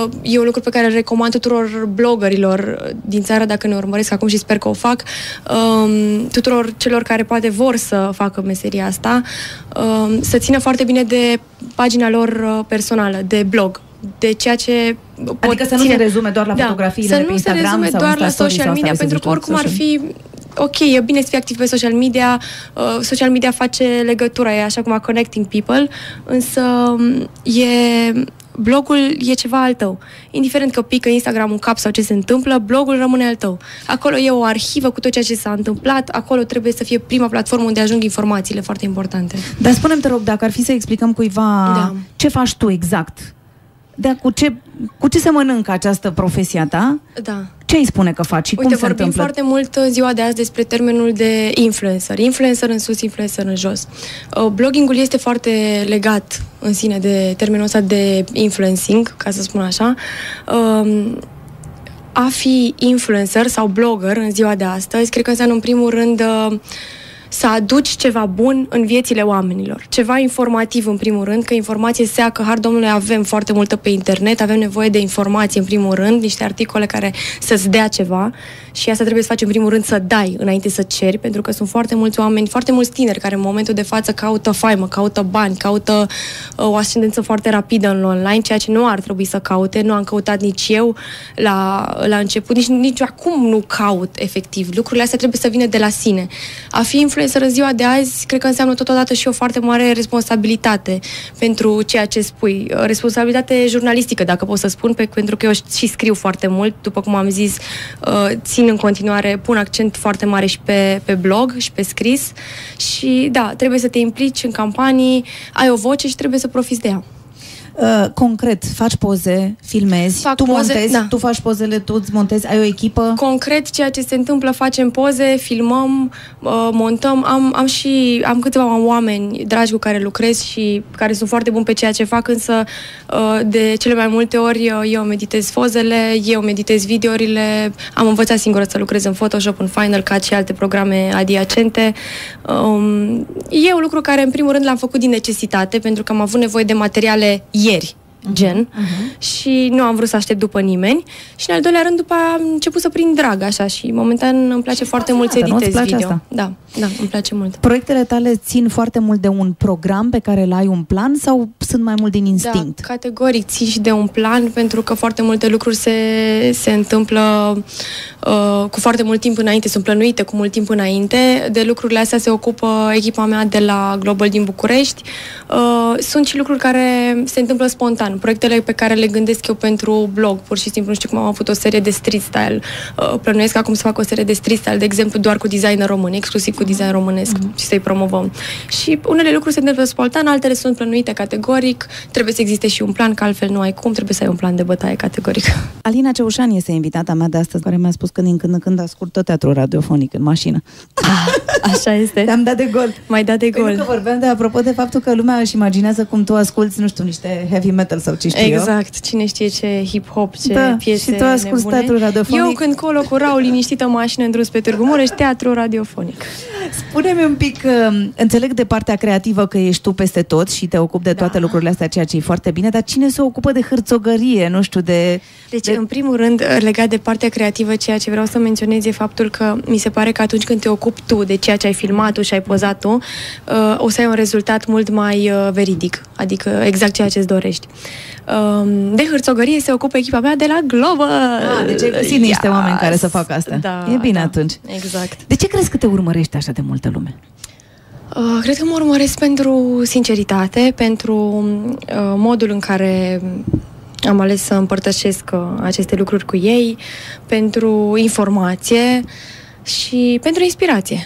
uh, e un lucru pe care îl recomand tuturor bloggerilor din țară, dacă ne urmăresc acum și sper că o fac, um, tuturor celor care poate vor să facă meserie asta, să țină foarte bine de pagina lor personală, de blog, de ceea ce pot Adică să ține... nu se rezume doar la da, fotografiile pe Instagram sau Să nu se rezume doar la social media, pentru că oricum ar fi... Ok, e bine să fii activ pe social media, uh, social media face legătura, e așa cum a connecting people, însă e... blogul e ceva al tău. Indiferent că pică Instagram un cap sau ce se întâmplă, blogul rămâne al tău. Acolo e o arhivă cu tot ceea ce s-a întâmplat, acolo trebuie să fie prima platformă unde ajung informațiile foarte importante. Dar spune-mi, te rog, dacă ar fi să explicăm cuiva da. ce faci tu exact, de cu ce, cu ce se mănâncă această profesia ta, da. ce îi spune că faci și Uite, cum se întâmplă? Uite, vorbim foarte mult ziua de azi despre termenul de influencer. Influencer în sus, influencer în jos. Uh, blogging-ul este foarte legat în sine de termenul ăsta de influencing, ca să spun așa. Uh, a fi influencer sau blogger în ziua de astăzi, cred că înseamnă în primul rând... Uh, să aduci ceva bun în viețile oamenilor. Ceva informativ, în primul rând, că informație seacă, har domnule, avem foarte multă pe internet, avem nevoie de informație, în primul rând, niște articole care să-ți dea ceva și asta trebuie să faci, în primul rând, să dai înainte să ceri, pentru că sunt foarte mulți oameni, foarte mulți tineri care în momentul de față caută faimă, caută bani, caută o ascendență foarte rapidă în online, ceea ce nu ar trebui să caute, nu am căutat nici eu la, la început, nici, nici acum nu caut, efectiv. Lucrurile astea trebuie să vină de la sine. A fi influențat în ziua de azi, cred că înseamnă totodată și o foarte mare responsabilitate pentru ceea ce spui. Responsabilitate jurnalistică, dacă pot să spun, pentru că eu și scriu foarte mult, după cum am zis, țin în continuare, pun accent foarte mare și pe, pe blog și pe scris și da, trebuie să te implici în campanii, ai o voce și trebuie să profiți de ea. Uh, concret, faci poze, filmezi, Fac tu poze, montezi, da. tu faci pozele, tu îți montezi, ai o echipă? Concret, ceea ce se întâmplă, facem poze, filmăm, uh, montăm. Am, am și am câteva oameni dragi cu care lucrez și care sunt foarte buni pe ceea ce fac, însă uh, de cele mai multe ori eu, eu meditez pozele, eu meditez videourile, am învățat singură să lucrez în Photoshop, în Final Cut și alte programe adiacente. Um, e un lucru care, în primul rând, l-am făcut din necesitate, pentru că am avut nevoie de materiale ieri, gen, uh-huh. și nu am vrut să aștept după nimeni și, în al doilea rând, după am început să prind drag, așa, și momentan îmi place și foarte mult să editez video. Asta? Da, da, îmi place mult. Proiectele tale țin foarte mult de un program pe care îl ai, un plan, sau sunt mai mult din instinct? Da, categoric țin și de un plan, pentru că foarte multe lucruri se, se întâmplă uh, cu foarte mult timp înainte, sunt plănuite cu mult timp înainte, de lucrurile astea se ocupă echipa mea de la Global din București. Uh, sunt și lucruri care se întâmplă spontan. Proiectele pe care le gândesc eu pentru blog, pur și simplu, nu știu cum, am avut o serie de street style. Uh, plănuiesc acum să fac o serie de street style, de exemplu, doar cu designer român, exclusiv cu design românesc, uh-huh. și să-i promovăm. Și unele lucruri se întâmplă spontan, altele sunt plănuite categoric, trebuie să existe și un plan, că altfel nu ai cum, trebuie să ai un plan de bătaie categoric. Alina Ceușan este invitata mea de astăzi, care mi-a spus că din când în când ascultă teatru radiofonic în mașină. Ah, așa este. Te-am dat de gol. M-ai dat de gol. Pentru că vorbeam de apropo de faptul că lumea își imaginează cum tu asculți, nu știu, niște heavy metal sau ce știu exact, eu. Cine știe ce hip-hop, ce da, piese și tu asculti teatru radiofonic. Eu când colo cu Raul, liniștită în mașină, în drum spre Târgu Mureș, teatru radiofonic. Spune-mi un pic, înțeleg de partea creativă că ești tu peste tot și te ocupi de da. toate lucrurile astea, ceea ce e foarte bine, dar cine se ocupă de hârțogărie, nu știu, de... Deci, de... în primul rând, legat de partea creativă, ceea ce vreau să menționez e faptul că mi se pare că atunci când te ocupi tu de ceea ce ai filmat tu și ai pozat tu, o să ai un rezultat mult mai veridic, adică exact ceea ce îți dorești. De hârțogărie se ocupă echipa mea de la Global. Ah, deci există niște oameni care să facă asta. Da, e bine da, atunci. Exact. De ce crezi că te urmărești așa de multă lume? Uh, cred că mă urmăresc pentru sinceritate, pentru uh, modul în care am ales să împărtășesc uh, aceste lucruri cu ei, pentru informație și pentru inspirație.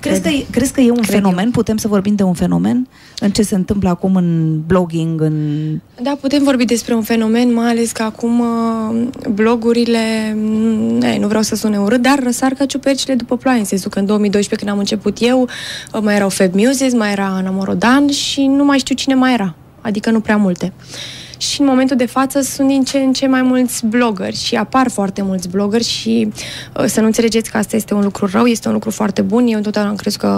Crezi că, crezi că e un Cred fenomen? Eu. Putem să vorbim de un fenomen? În ce se întâmplă acum în blogging? În... Da, putem vorbi despre un fenomen, mai ales că acum blogurile, ei, nu vreau să sune urât, dar răsar ca ciupercile după ploaie, în sensul că în două mii doisprezece, când am început eu, mai erau Fab Music, mai era Ana Morodan și nu mai știu cine mai era, adică nu prea multe. Și în momentul de față sunt din ce în ce mai mulți bloggeri și apar foarte mulți bloggeri și să nu înțelegeți că asta este un lucru rău, este un lucru foarte bun. Eu întotdeauna am crezut că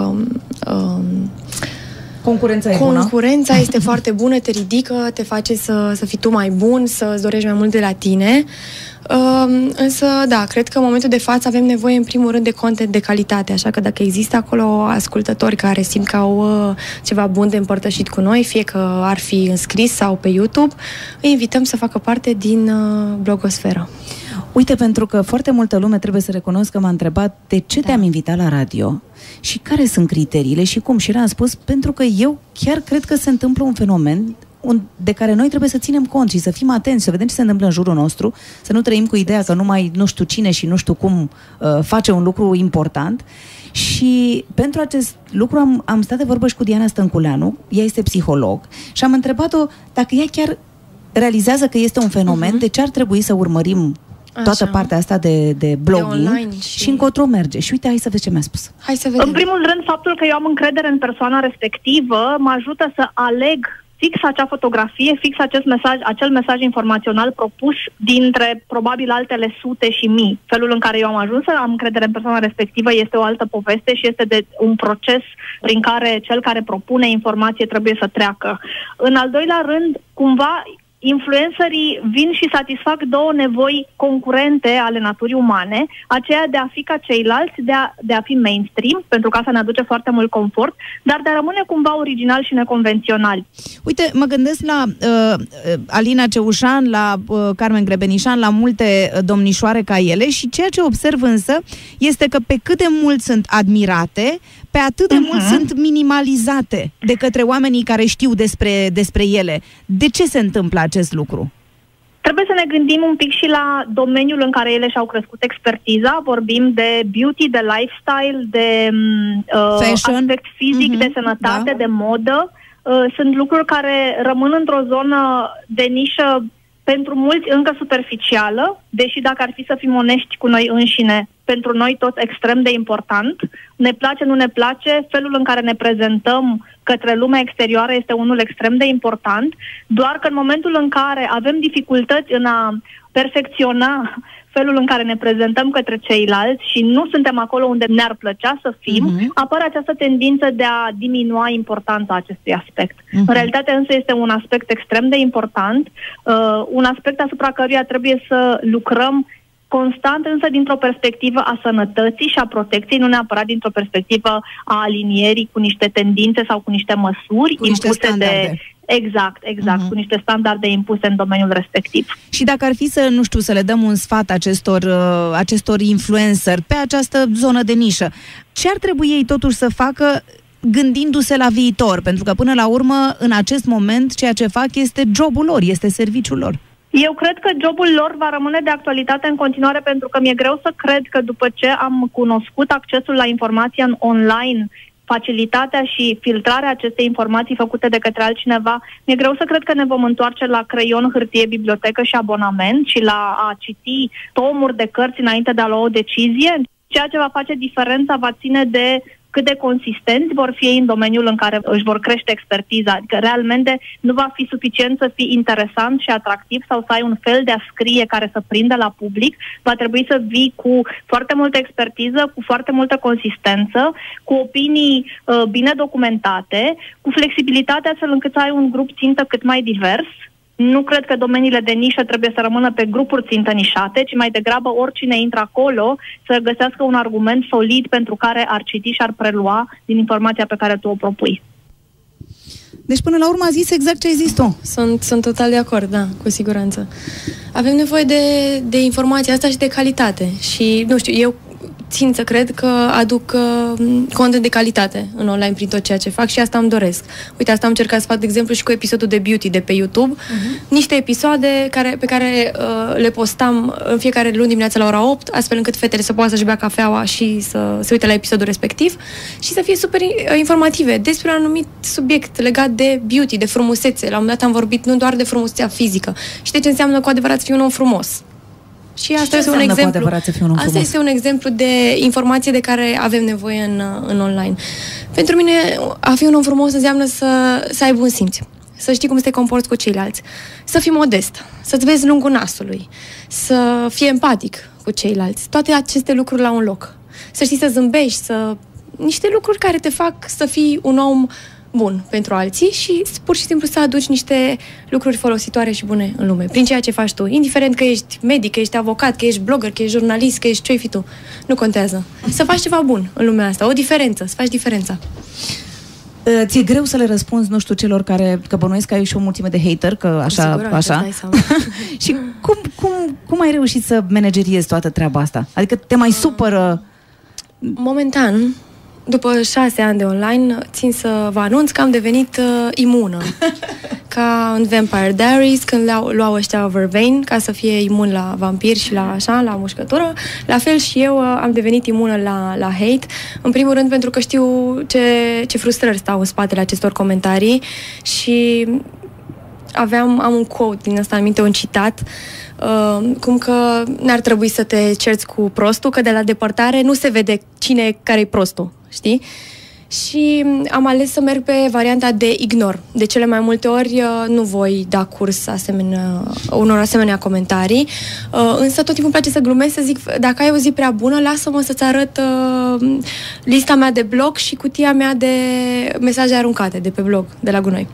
um, concurența, concurența e este foarte bună, te ridică, te face să, să fii tu mai bun, să-ți dorești mai mult de la tine. Um, însă, da, cred că în momentul de față avem nevoie în primul rând de content de calitate, așa că dacă există acolo ascultători care simt că au uh, ceva bun de împărtășit cu noi, fie că ar fi înscris sau pe YouTube, îi invităm să facă parte din uh, blogosferă. Uite, pentru că foarte multă lume, trebuie să recunosc că m-a întrebat de ce da. te-am invitat la radio și care sunt criteriile și cum, și le-am spus, pentru că eu chiar cred că se întâmplă un fenomen Un, de care noi trebuie să ținem cont și să fim atenți, să vedem ce se întâmplă în jurul nostru, să nu trăim cu ideea că numai nu știu cine și nu știu cum uh, face un lucru important. Și pentru acest lucru am, am stat de vorbă și cu Diana Stănculeanu, ea este psiholog, și am întrebat-o dacă ea chiar realizează că este un fenomen, uh-huh. de ce ar trebui să urmărim toată Așa. partea asta de, de blogging de și... și încotro merge. Și uite, hai să vezi ce mi-a spus. Hai să vedem. În primul rând, faptul că eu am încredere în persoana respectivă mă ajută să aleg fix acea fotografie, fix acest mesaj, acel mesaj informațional propus dintre probabil altele sute și mii. Felul în care eu am ajuns să am încredere în persoana respectivă este o altă poveste și este de un proces prin care cel care propune informație trebuie să treacă. În al doilea rând, cumva, influencerii vin și satisfac două nevoi concurente ale naturii umane, aceea de a fi ca ceilalți, de a, de a fi mainstream, pentru că asta ne aduce foarte mult confort, dar de a rămâne cumva original și neconvențional. Uite, mă gândesc la uh, Alina Ceușan, la uh, Carmen Grebenișan, la multe domnișoare ca ele, și ceea ce observ însă este că pe cât de mult sunt admirate, pe atât de uh-huh. mult sunt minimalizate de către oamenii care știu despre, despre ele. De ce se întâmplă acest lucru? Trebuie să ne gândim un pic și la domeniul în care ele și-au crescut expertiza. Vorbim de beauty, de lifestyle, de uh, aspect fizic, uh-huh. de sănătate, da. de modă. Uh, sunt lucruri care rămân într-o zonă de nișă pentru mulți încă superficială, deși dacă ar fi să fim onești cu noi înșine, pentru noi tot extrem de important. Ne place, nu ne place, felul în care ne prezentăm către lumea exterioară este unul extrem de important, doar că în momentul în care avem dificultăți în a perfecționa felul în care ne prezentăm către ceilalți și nu suntem acolo unde ne-ar plăcea să fim, uh-huh. apare această tendință de a diminua importanța acestui aspect. Uh-huh. În realitate însă este un aspect extrem de important, uh, un aspect asupra căruia trebuie să lucrăm constant, însă dintr-o perspectivă a sănătății și a protecției, nu neapărat dintr-o perspectivă a alinierii cu niște tendințe sau cu niște măsuri cu niște impuse standarde. de... Exact, exact, uh-huh. cu niște standarde impuse în domeniul respectiv. Și dacă ar fi să, nu știu, să le dăm un sfat acestor, uh, acestor influencer pe această zonă de nișă, ce ar trebui ei totuși să facă gândindu-se la viitor? Pentru că până la urmă, în acest moment, ceea ce fac este jobul lor, este serviciul lor. Eu cred că jobul lor va rămâne de actualitate în continuare, pentru că mi-e greu să cred că după ce am cunoscut accesul la informația în online, facilitatea și filtrarea acestei informații făcute de către altcineva, mi-e greu să cred că ne vom întoarce la creion, hârtie, bibliotecă și abonament și la a citi tomuri de cărți înainte de a lua o decizie. Ceea ce va face diferența va ține de cât de consistenți vor fi în domeniul în care își vor crește expertiza. Adică, realmente, nu va fi suficient să fii interesant și atractiv sau să ai un fel de a scrie care să prindă la public. Va trebui să vii cu foarte multă expertiză, cu foarte multă consistență, cu opinii uh, bine documentate, cu flexibilitatea astfel încât să ai un grup țintă cât mai divers. Nu cred că domeniile de nișă trebuie să rămână pe grupuri țintă nișate, ci mai degrabă oricine intră acolo să găsească un argument solid pentru care ar citi și ar prelua din informația pe care tu o propui. Deci până la urmă a zis exact ce ai zis tu. Sunt, sunt total de acord, da, cu siguranță. Avem nevoie de, de informația asta și de calitate. Și, nu știu, eu țin să cred că aduc uh, content de calitate în online prin tot ceea ce fac și asta îmi doresc. Uite, asta am încercat să fac, de exemplu, și cu episodul de beauty de pe YouTube. Uh-huh. Niște episoade care, pe care uh, le postam în fiecare luni dimineața la ora opt, astfel încât fetele să poată să-și bea cafeaua și să se uite la episodul respectiv și să fie super informative despre un anumit subiect legat de beauty, de frumusețe. La un moment dat am vorbit nu doar de frumusețea fizică, și de ce înseamnă cu adevărat să fii un om frumos. Și asta, și este, un exemplu, un asta este un exemplu de informație de care avem nevoie în, în online. Pentru mine, a fi un om frumos înseamnă să, să ai bun simț, să știi cum să te comporți cu ceilalți, să fii modest, să-ți vezi lungul nasului, să fii empatic cu ceilalți, toate aceste lucruri la un loc. Să știi să zâmbești, să... niște lucruri care te fac să fii un om bun pentru alții și pur și simplu să aduci niște lucruri folositoare și bune în lume, prin ceea ce faci tu. Indiferent că ești medic, că ești avocat, că ești blogger, că ești jurnalist, că ești ce-ai fi tu. Nu contează. Să faci ceva bun în lumea asta, o diferență, să faci diferența. Ți-e greu să le răspunzi, nu știu, celor care, că bănuiesc că ai și o mulțime de hater, că așa, sigur, așa. Și cum, cum, cum ai reușit să manageriezi toată treaba asta? Adică te mai supără? Momentan, după șase ani de online, țin să vă anunț că am devenit uh, imună. Ca în Vampire Diaries, când luau, luau ăștia Vervain, ca să fie imun la vampiri și la așa, la mușcătură. La fel și eu uh, am devenit imună la, la hate. În primul rând pentru că știu ce, ce frustrări stau în spatele acestor comentarii și aveam, am un quote din asta aminte, un citat, uh, cum că n-ar trebui să te cerți cu prostul, că de la depărtare nu se vede cine care e prostul. Știi? Și am ales să merg pe varianta de ignor. De cele mai multe ori nu voi da curs asemenea, unor asemenea comentarii, însă tot timpul îmi place să glumesc, să zic, dacă ai o zi prea bună, lasă-mă să-ți arăt uh, lista mea de blog și cutia mea de mesaje aruncate de pe blog, de la gunoi.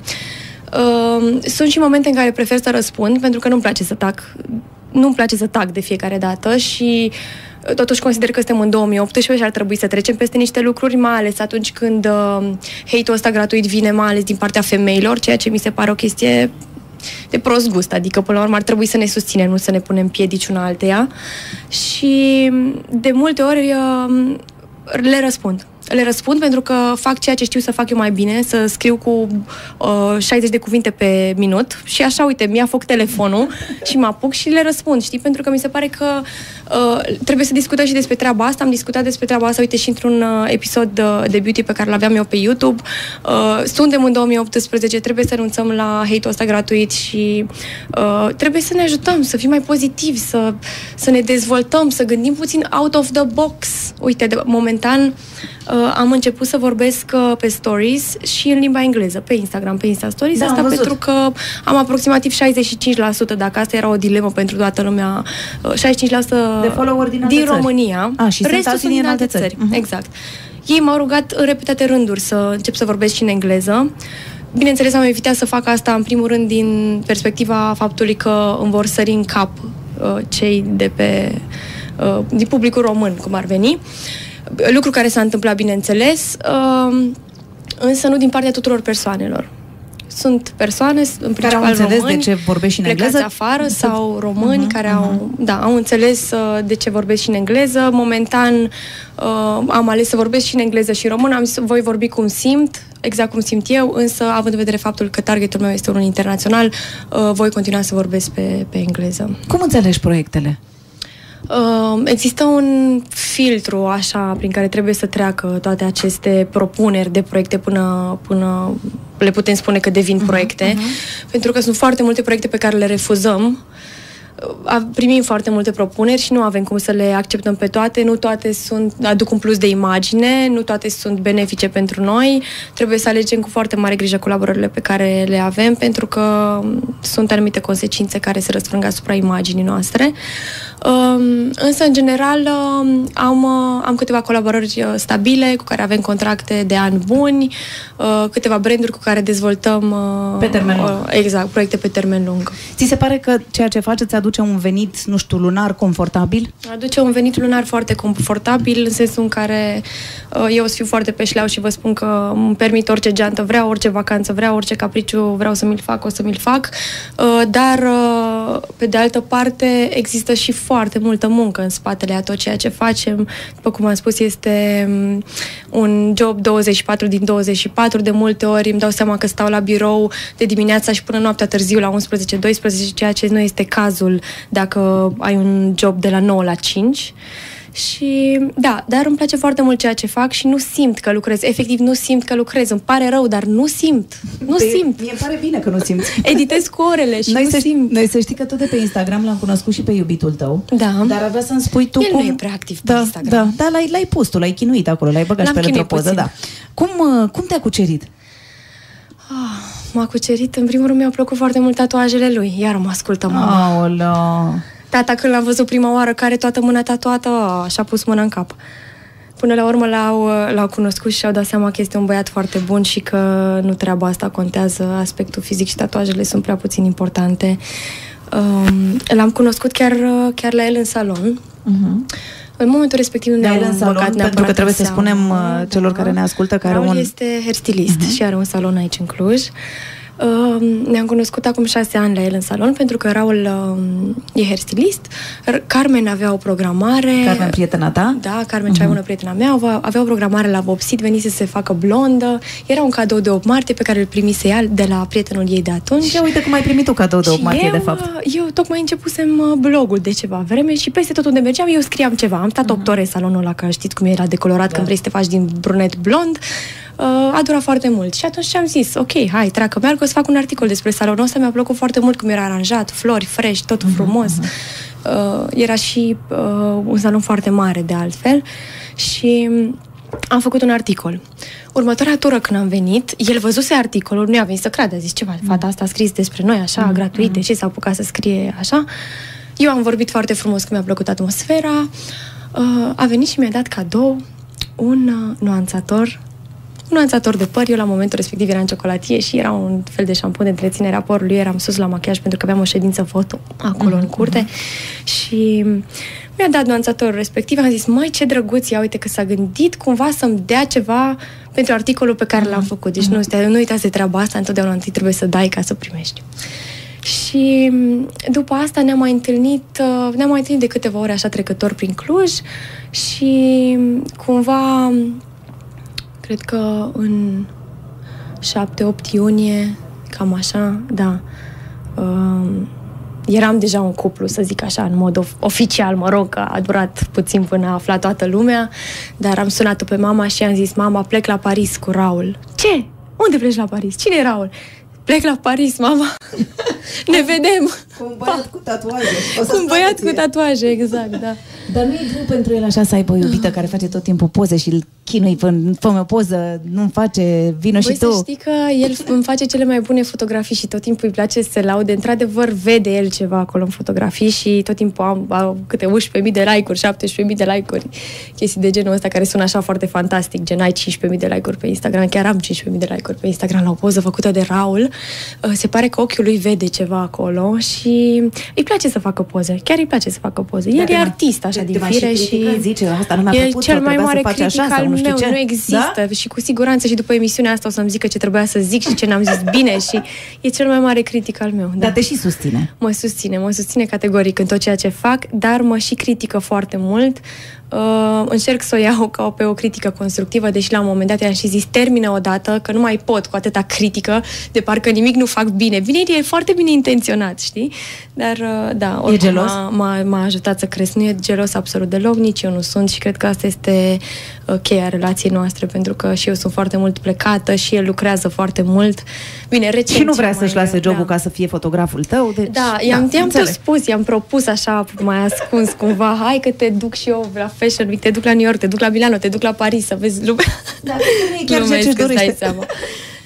Uh, sunt și momente în care prefer să răspund, pentru că nu-mi place să tac. Nu-mi place să tac de fiecare dată și totuși consider că suntem în două mii optsprezece și ar trebui să trecem peste niște lucruri, mai ales atunci când uh, hate-ul ăsta gratuit vine mai ales din partea femeilor, ceea ce mi se pare o chestie de prost gust, adică până la urmă ar trebui să ne susținem, nu să ne punem piedici una alteia. Și de multe ori uh, le răspund. Le răspund pentru că fac ceea ce știu să fac eu mai bine, să scriu cu uh, șaizeci de cuvinte pe minut și așa, uite, mi-a făcut telefonul și mă apuc și le răspund, știi? Pentru că mi se pare că uh, trebuie să discutăm și despre treaba asta. Am discutat despre treaba asta, uite, și într-un uh, episod de, de beauty pe care l-aveam eu pe YouTube. Uh, suntem în două mii optsprezece, trebuie să renunțăm la hate-ul ăsta gratuit și uh, trebuie să ne ajutăm, să fim mai pozitivi, să, să ne dezvoltăm, să gândim puțin out of the box. Uite, de, momentan... Uh, am început să vorbesc uh, pe stories și în limba engleză, pe Instagram, pe Insta Stories, da, asta pentru că am aproximativ șaizeci și cinci la sută, dacă asta era o dilemă pentru toată lumea, uh, șaizeci și cinci la sută de follower din, din România, A, și restul sunt din alte țări. țări. Uh-huh. Exact. Ei m-au rugat în repetate rânduri să încep să vorbesc și în engleză. Bineînțeles, am evitat să fac asta, în primul rând, din perspectiva faptului că îmi vor sări în cap uh, cei de pe uh, din publicul român, cum ar veni. Lucru care s-a întâmplat, bineînțeles, însă nu din partea tuturor persoanelor. Sunt persoane, în principal care au români, de ce vorbești în engleză, plecați afară, sau români uh-huh, care uh-huh. au, da, au înțeles de ce vorbesc și în engleză. Momentan uh, am ales să vorbesc și în engleză și român. Am zis, voi vorbi cum simt, exact cum simt eu, însă, având în vedere faptul că targetul meu este unul internațional, uh, voi continua să vorbesc pe, pe engleză. Cum înțelegi proiectele? Uh, există un filtru așa prin care trebuie să treacă toate aceste propuneri de proiecte până, până le putem spune că devin proiecte, uh-huh, uh-huh. pentru că sunt foarte multe proiecte pe care le refuzăm primim foarte multe propuneri și nu avem cum să le acceptăm pe toate. Nu toate sunt, aduc un plus de imagine, nu toate sunt benefice pentru noi. Trebuie să alegem cu foarte mare grijă colaborările pe care le avem, pentru că sunt anumite consecințe care se răsfrâng asupra imaginii noastre. Însă, în general, am, am câteva colaborări stabile cu care avem contracte de ani buni, câteva branduri cu care dezvoltăm pe termen lung. Exact, proiecte pe termen lung. Ți se pare că ceea ce faceți aduce un venit, nu știu, lunar confortabil? Aduce un venit lunar foarte confortabil, în sensul în care eu o să fiu foarte pe șleau și vă spun că îmi permit orice geantă vreau, orice vacanță vreau, orice capriciu vreau să mi-l fac, o să mi-l fac. Dar, pe de altă parte, există și foarte multă muncă în spatele a tot ceea ce facem. După cum am spus, este un job douăzeci și patru din douăzeci și patru. De multe ori îmi dau seama că stau la birou de dimineața și până noaptea târziu la unsprezece douăsprezece, ceea ce nu este cazul dacă ai un job de la nouă la cinci. Și da, dar îmi place foarte mult ceea ce fac și nu simt că lucrez. Efectiv, nu simt că lucrez. Îmi pare rău, dar nu simt. Nu păi simt. Mie îmi pare bine că nu simți. Editez cu orele și noi nu să simt. Noi să știi că tot de pe Instagram l-am cunoscut și pe iubitul tău. Da. Dar avea să-mi spui tu. El cum... nu e prea activ pe da, Instagram. Da, da, l-ai, l-ai pus tu, l-ai chinuit acolo, l-ai băgat pe într-o poză. Da. Cum, cum te-a cucerit? Ah, m-a cucerit. În primul rând mi-au plăcut foarte mult tatuajele lui. Iar mă ascultă mama. Aolea. Tata, când l-am văzut prima oară, care toată mâna tatuată, și-a pus mâna în cap. Până la urmă l-au, l-au cunoscut și au dat seama că este un băiat foarte bun și că nu treaba asta contează, aspectul fizic și tatuajele sunt prea puțin importante. Um, l-am cunoscut chiar, chiar la el în salon. Uh-huh. În momentul respectiv nu ne-am împăcat neapărat. Pentru că trebuie să spunem da, celor care ne ascultă că are Raul un... este hairstylist uh-huh. și are un salon aici în Cluj. Uh, ne-am cunoscut acum șase ani la el în salon, pentru că Raul uh, e hairstylist. Carmen avea o programare. Carmen, prietena ta? Da, Carmen, uh-huh. cea mai bună prietena mea, avea o programare la vopsit, venise să se facă blondă. Era un cadou de opt martie pe care îl primise ea de la prietenul ei de atunci. Și uite cum ai primit un cadou de opt martie, eu, de fapt. Eu tocmai începusem blogul de ceva vreme și peste tot unde mergeam eu scriam ceva. Am stat opt ore în salonul ăla, că știți cum era decolorat, da. Când vrei să te faci din brunet blond. A durat foarte mult și atunci am zis, ok, hai, treacă, merg, o să fac un articol despre salonul ăsta, mi-a plăcut foarte mult cum era aranjat, flori, fresh, totul frumos. Uh, era și uh, un salon foarte mare, de altfel, și am făcut un articol. Următoarea tură când am venit, el văzuse articolul, nu i-a venit să creadă, a zis ceva, fata asta a scris despre noi așa, mm-hmm. gratuit, de ce s-a apucat să scrie așa. Eu am vorbit foarte frumos că mi-a plăcut atmosfera, uh, a venit și mi-a dat cadou un uh, nuanțator un nuanțator de păr. Eu la momentul respectiv era în Ciocolatie și era un fel de șampun de întreținere a părului, eram sus la machiaj pentru că aveam o ședință foto acolo mm-hmm. în curte și mi-a dat nuanțatorul respectiv, am zis, măi, ce drăguț, ia uite că s-a gândit cumva să-mi dea ceva pentru articolul pe care l-am făcut, deci mm-hmm. nu, nu uitați de treaba asta, întotdeauna întâi trebuie să dai ca să primești. Și după asta ne-am mai întâlnit, ne-am mai întâlnit de câteva ore așa trecător prin Cluj și cumva... Cred că în șapte opt iunie, cam așa, da, uh, eram deja un cuplu, să zic așa, în mod of- oficial, mă rog, a durat puțin până a aflat toată lumea, dar am sunat-o pe mama și am zis, mama, plec la Paris cu Raul. Ce? Unde pleci la Paris? Cine e Raul? Plec la Paris, mama. Ne vedem. Cu un băiat cu tatuaje. Cu un băiat cu tatuaje, exact, da. Dar nu e greu pentru el așa să aibă o iubită care face tot timpul poze și îl chinui, fă-mi o poză, nu-mi face, vină și tu. Voi să știi că el îmi face cele mai bune fotografii și tot timpul îi place să se laude. Într-adevăr, vede el ceva acolo în fotografii și tot timpul am, am câte unsprezece mii de like-uri, șaptesprezece mii de like-uri, chestii de genul ăsta care sună așa foarte fantastic, gen ai cincisprezece mii de like-uri pe Instagram, chiar am cincisprezece mii de like-uri pe Instagram la o poză făcută de Raul. Se pare că ochiul lui vede ceva acolo și îi place să facă poze. Chiar îi place să facă poze. El da, e artist așa din fire și, și zice, asta nu e cel mai mare critic al meu. Nu, nu există. Da? Și cu siguranță și după emisiunea asta o să-mi zică ce trebuia să zic și ce n-am zis bine și e cel mai mare critic al meu. Da. Dar te și susține. Mă susține. Mă susține categoric în tot ceea ce fac, dar mă și critică foarte mult. Uh, încerc să o iau ca pe o critică constructivă, deși la un moment dat i-am și zis termină odată, că nu mai pot cu atâta critică de parcă nimic nu fac bine. Bine, e foarte bine intenționat, știi? dar da, oricum m-a, m-a ajutat să cresc. Nu e gelos absolut deloc, nici eu nu sunt și cred că asta este cheia relației noastre, pentru că și eu sunt foarte mult plecată și el lucrează foarte mult. Bine, recent, și nu vrea să-și lase jobul, da, ca să fie fotograful tău. Deci, da, i-am, da, i-am tot spus, i-am propus așa, mai ascuns cumva, hai că te duc și eu la Fashion Week, te duc la New York, te duc la Milano, te duc la Paris, să vezi lumea. Da, chiar lumea ce dorește.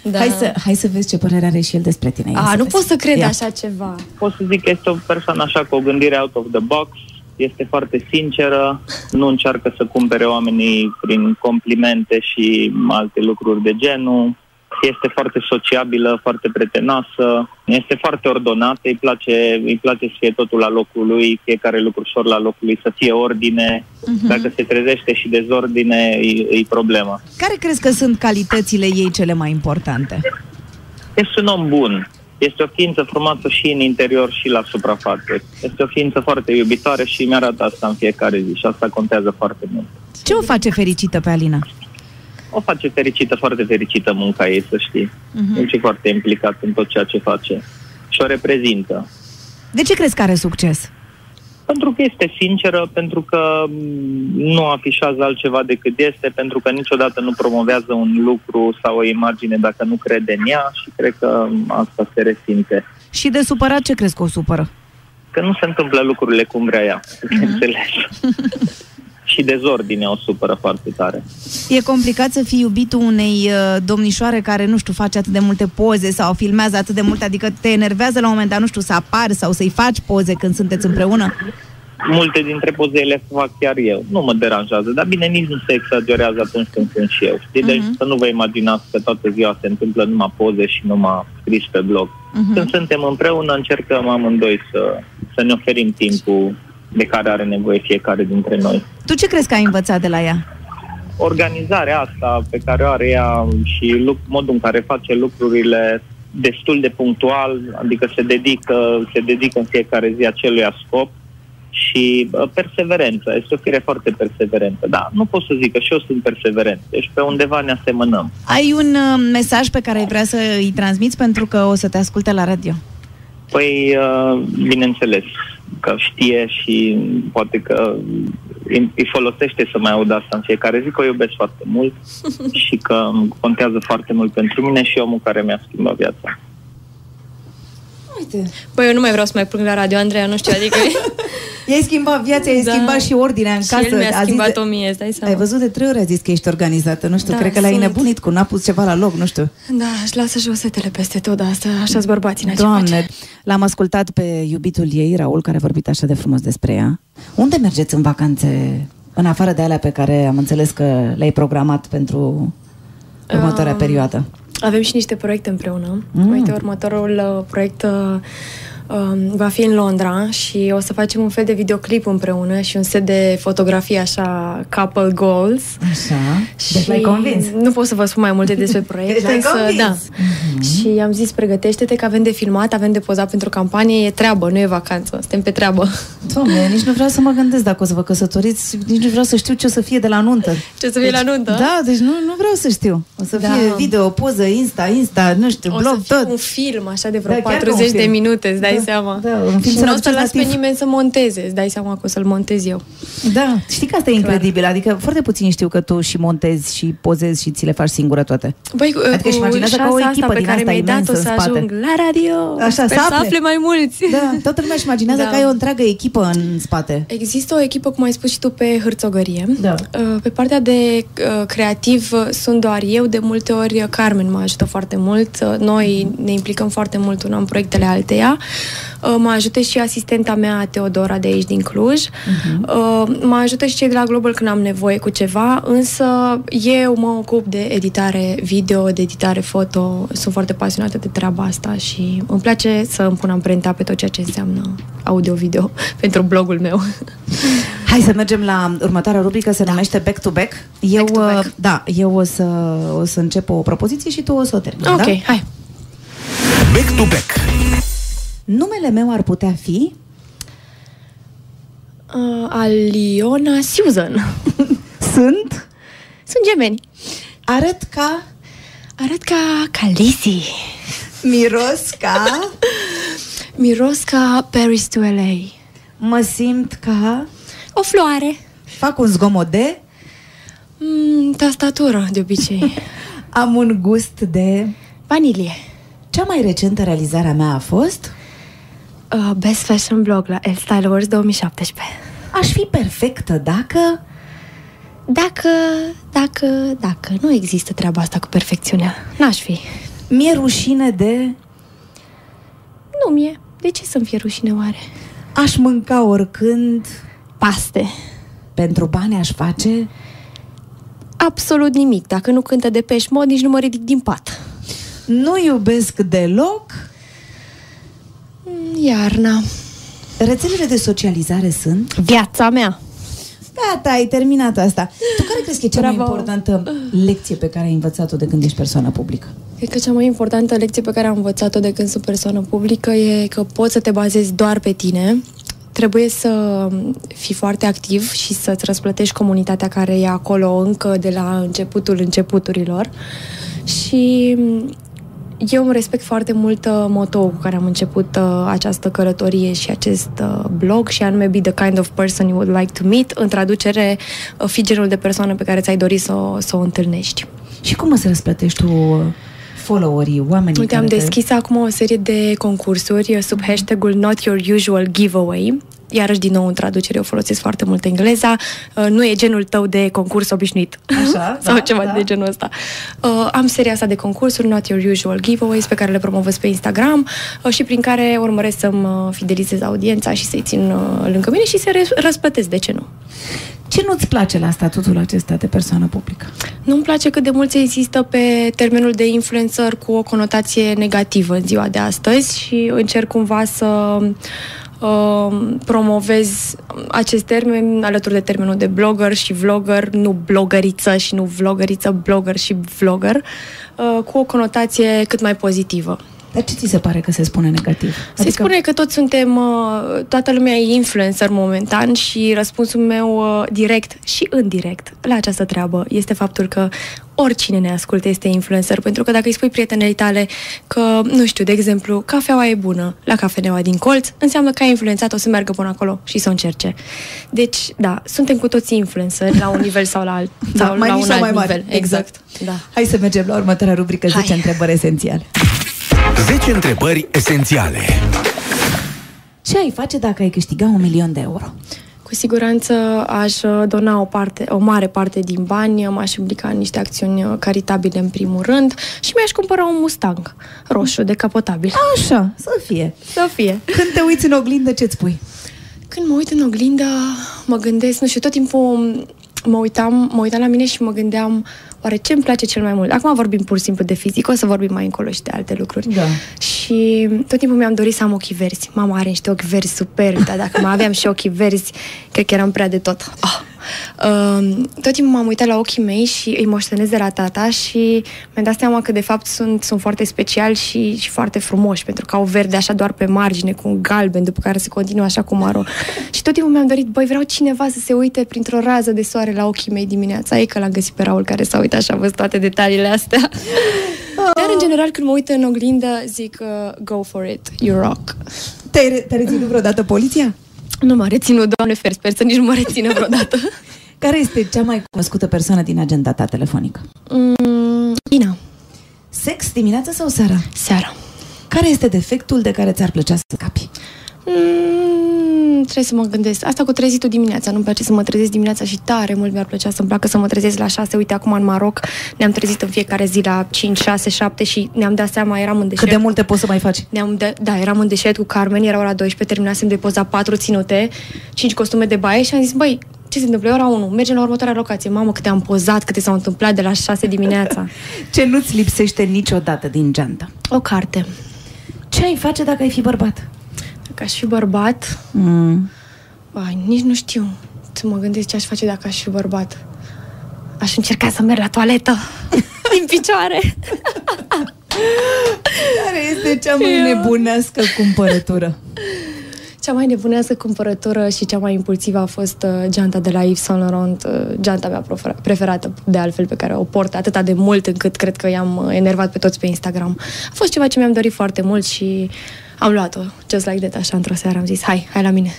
Da. Hai, să, hai să vezi ce părere are și el despre tine. A, nu pot să cred Ia. așa ceva. Pot să zic că este o persoană așa cu o gândire out of the box, este foarte sinceră, nu încearcă să cumpere oamenii prin complimente și alte lucruri de genul. Este foarte sociabilă, foarte prietenoasă, este foarte ordonată, îi place, îi place să fie totul la locul lui, fiecare lucrușor la locul lui, să fie ordine. Uh-huh. Dacă se trezește și dezordine, îi, îi problemă. Care crezi că sunt calitățile ei cele mai importante? Este un om bun. Este o ființă frumoasă și în interior și la suprafață. Este o ființă foarte iubitoare și mi-arată asta în fiecare zi și asta contează foarte mult. Ce o face fericită pe Alina? O face fericită, foarte fericită munca ei, să știi. Uh-huh. Este foarte implicat în tot ceea ce face și o reprezintă. De ce crezi că are succes? Pentru că este sinceră, pentru că nu afișează altceva decât este, pentru că niciodată nu promovează un lucru sau o imagine dacă nu crede în ea și cred că asta se resimte. Și de supărat, ce crezi că o supără? Că nu se întâmplă lucrurile cum vrea ea, uh-huh. înțeles. Și dezordinea o supără foarte tare. E complicat să fii iubitul unei domnișoare care, nu știu, face atât de multe poze sau filmează atât de mult, adică te enervează la un moment dat, nu știu, să apari sau să-i faci poze când sunteți împreună? Multe dintre pozele fac chiar eu. Nu mă deranjează, dar bine, nici nu se exagerează atunci când sunt și eu. Știi? Deci uh-huh. să nu vă imaginați că toată ziua se întâmplă numai poze și numai scris pe blog. Uh-huh. Când suntem împreună, încercăm amândoi să, să ne oferim timpul de care are nevoie fiecare dintre noi. Tu ce crezi că ai învățat de la ea? Organizarea asta pe care o are ea și modul în care face lucrurile destul de punctual, adică se dedică, se dedică în fiecare zi acelui scop și perseverența. Este o fire foarte perseverentă. Da, nu pot să zic că și eu sunt perseverent. Deci pe undeva ne asemănăm. Ai un uh, mesaj pe care ai vrea să îi transmiți pentru că o să te asculte la radio? Păi, uh, bineînțeles că știe și poate că îi folosește să mai aud asta în fiecare zi, că o iubesc foarte mult și că contează foarte mult pentru mine și omul care mi-a schimbat viața. Uite. Păi eu nu mai vreau să mai plâng la radio, Andreea, nu știu, adică... I-ai schimbat viața, i-ai da. schimbat și ordinea în și casă. Și el mi-a schimbat o mie, stai seama. Ai văzut de trei ori, a zis că ești organizată, nu știu, da, cred că sunt. L-ai nebunit cu n-a pus ceva la loc, nu știu. Da, își lasă josetele peste tot, dar asta, așa-s bărbații, n-a Doamne, face. L-am ascultat pe iubitul ei, Raul, care a vorbit așa de frumos despre ea. Unde mergeți în vacanțe, în afară de alea pe care am înțeles că le-ai programat pentru următoarea um, perioadă? Avem și niște proiecte împreună. Mm. Uite, următorul proiect... va fi în Londra și o să facem un fel de videoclip împreună și un set de fotografii așa, couple goals. Așa, deci l-ai convins. Nu pot să vă spun mai multe despre proiect. Deci să, da. Mm-hmm. Și am zis, pregătește-te că avem de filmat, avem de pozat pentru campanie, e treabă, nu e vacanță, suntem pe treabă. Doamne, nici nu vreau să mă gândesc dacă o să vă căsătoriți, nici nu vreau să știu ce o să fie de la nuntă. Ce o să fie deci, la nuntă? Da, deci nu, nu vreau să știu. O să da. fie video, poză, insta, insta, nu știu, o blog, să fie tot. Un film așa de vreo da, patruzeci de minute, îți dai seama. Da, și nu o să las pe nimeni să monteze. Îți dai seama că o să-l montez eu. Da, știi că asta e incredibil. Adică foarte puțin știu că tu și montezi și pozezi și ți le faci singură toate. Băi, adică cu șansa o asta pe care mi-ai dat o să ajung la radio. Așa, sper să afle mai mulți. Da, toată lumea își imaginează da. că ai o întreagă echipă în spate. Există o echipă, cum ai spus și tu, pe hârțogărie. Da. Pe partea de creativ sunt doar eu. De multe ori Carmen mă ajută foarte mult. Noi ne implicăm foarte mult una în proiectele alteia. Mă ajută și asistenta mea, Teodora, de aici din Cluj. Uh-huh. Mă ajută și cei de la Global când am nevoie cu ceva, însă eu mă ocup de editare video, de editare foto. Sunt foarte pasionată de treaba asta și îmi place să îmi pun amprenta pe tot ceea ce înseamnă audio-video pentru blogul meu. Hai să mergem la următoarea rubrică, se da. numește Back to Back. Eu, back to back. Da, eu o să, o să încep o propoziție și tu o să o termini. Ok, da? Hai. Back to Back. Numele meu ar putea fi... Uh, Alina Ceușan. Sunt? Sunt gemeni. Arăt ca... Arăt ca Calisi. Miros ca... Miros ca Paris to L A. Mă simt ca... o floare. Fac un zgomot de... Mm, tastatură, de obicei. Am un gust de... vanilie. Cea mai recentă realizare a mea a fost... Uh, Best Fashion Blog la El Style Awards două mii șaptesprezece. Aș fi perfectă dacă... Dacă, dacă, dacă... Nu există treaba asta cu perfecțiunea. N-aș fi. Mi-e rușine de... Nu mi-e. De ce să-mi fie rușine oare? Aș mânca oricând... paste. Pentru bani aș face... absolut nimic. Dacă nu cântă de pești mod, nici nu mă ridic din pat. Nu iubesc deloc... iarna. Rețelele de socializare sunt... viața mea. Gata, ai terminat asta. Tu care crezi că e cea Bravo. mai importantă lecție pe care ai învățat-o de când ești persoană publică? Cred că cea mai importantă lecție pe care am învățat-o de când sunt persoană publică e că poți să te bazezi doar pe tine. Trebuie să fii foarte activ și să-ți răsplătești comunitatea care e acolo încă de la începutul începuturilor. Și... eu îmi respect foarte mult uh, motoul cu care am început uh, această călătorie și acest uh, blog, și anume Be the kind of person you would like to meet. În traducere, uh, fi genul de persoană pe care ți-ai dori să, să o întâlnești. Și cum îți răsplătești tu followerii, oamenii? Uite, am deschis te... acum o serie de concursuri sub hashtag-ul Not Your Usual Giveaway. Iarăși, din nou, în traducere, eu folosesc foarte mult engleza. Uh, nu e genul tău de concurs obișnuit. Așa, Sau da, ceva da. de genul ăsta. Uh, am seria asta de concursuri, Not Your Usual Giveaways, pe care le promovez pe Instagram uh, și prin care urmăresc să-mi fidelizez audiența și să-i țin uh, lângă mine și să răsplătesc, de ce nu. Ce nu-ți place la statutul acesta de persoană publică? Nu-mi place cât de mult se insistă pe termenul de influencer cu o conotație negativă în ziua de astăzi și încerc cumva să... promovez acest termen alături de termenul de blogger și vlogger, nu blogăriță și nu vlogăriță, blogger și vlogger, cu o conotație cât mai pozitivă. Dar ce ți se pare că se spune negativ? Se adică... spune că toți suntem, toată lumea e influencer momentan și răspunsul meu direct și indirect la această treabă este faptul că oricine ne ascultă este influencer, pentru că dacă îi spui prietenei tale că, nu știu, de exemplu, cafeaua e bună la cafeneaua din colț, înseamnă că ai influențat-o să meargă până acolo și să o încerce. Deci, da, suntem cu toții influenceri la un nivel sau la, alt, da, sau la un sau alt mai nivel. Exact. exact. Da. Hai să mergem la următoarea rubrică, zece Hai. întrebări esențiale. zece întrebări esențiale. Ce ai face dacă ai câștiga un milion de euro? Cu siguranță aș dona o, parte, o mare parte din bani, m-aș implica în niște acțiuni caritabile în primul rând și mi-aș cumpăra un Mustang roșu, decapotabil. Așa, să fie. Să fie. Când te uiți în oglindă, ce-ți pui? Când mă uit în oglindă, mă gândesc, nu știu, tot timpul mă uitam, mă uitam la mine și mă gândeam oare ce îmi place cel mai mult? Acum vorbim pur și simplu de fizic, o să vorbim mai încolo și de alte lucruri. Da. Și tot timpul mi-am dorit să am ochii verzi. Mama are niște ochi verzi superbi, dar dacă mai aveam și ochii verzi, cred că eram prea de tot. Oh. Uh, tot timpul m-am uitat la ochii mei și îi moștenez de la tata și mi-am dat seama că de fapt sunt, sunt foarte speciali și, și foarte frumoși, pentru că au verde așa doar pe margine, cu un galben, după care se continuă așa cu maro. Și tot timpul mi-am dorit, băi, vreau cineva să se uite printr-o rază de soare la ochii mei dimineața. E că l-am găsit pe Raul, care s-a uitat și a văzut toate detaliile astea. Oh. Dar, în general, când mă uit în oglindă, zic, uh, go for it, you rock. Te-ai re- te-a reținut vreodată poliția? Nu m-a reținut, Doamne fer, sper să nici nu mă rețină vreodată. Care este cea mai cunoscută persoană din agenda ta telefonică? Mm, Ina. Sex dimineața sau seara? Seara. Care este defectul de care ți-ar plăcea să scapi? Mm, trebuie să mă gândesc. Asta cu trezitul dimineața. Nu-mi place să mă trezesc dimineața și tare mult mi-ar plăcea să-mi placă să mă trezesc la șase. Uite, acum în Maroc ne-am trezit în fiecare zi la cinci, șase, șapte și ne-am dat seama, eram în deșert. Cât de multe poți să mai faci? Ne-am de... Da, eram în deșert cu Carmen, era ora douăsprezece, terminasem de poza patru ținute, cinci costume de baie și am zis, băi, ce se întâmplă? Ora unu. Mergem la următoarea locație. Mamă, câte am pozat, câte s-au întâmplat de la șase dimineața. Ce nu-ți lipsește niciodată din geantă? O carte. Ce ai face dacă ai fi bărbat? Dacă aș fi bărbat... Mm. Ai, nici nu știu. Să mă gândesc ce aș face dacă aș fi bărbat. Aș încerca să merg la toaletă. Din picioare. Care este cea mai nebunească cumpărătură? Cea mai nebunească cumpărătură și cea mai impulsivă a fost uh, geanta de la Yves Saint Laurent, uh, geanta mea preferată, de altfel, pe care o port atâta de mult încât cred că i-am enervat pe toți pe Instagram. A fost ceva ce mi-am dorit foarte mult și Am luat-o, just like that, așa, într-o seară am zis, hai, hai la mine.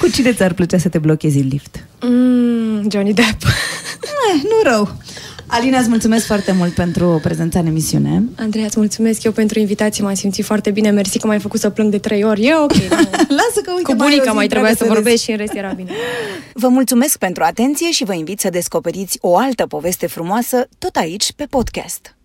Cu cine ți-ar plăcea să te blochezi în lift? Mm, Johnny Depp. Eh, nu rău. Alina, îți mulțumesc foarte mult pentru prezența în emisiune. Andreea, îți mulțumesc eu pentru invitație, m-am simțit foarte bine, mersi că m-ai făcut să plâng de trei ori. E ok. Lasă că uite, cu bunica mai trebuia să vorbesc și în rest era bine. Vă mulțumesc pentru atenție și vă invit să descoperiți o altă poveste frumoasă tot aici pe podcast.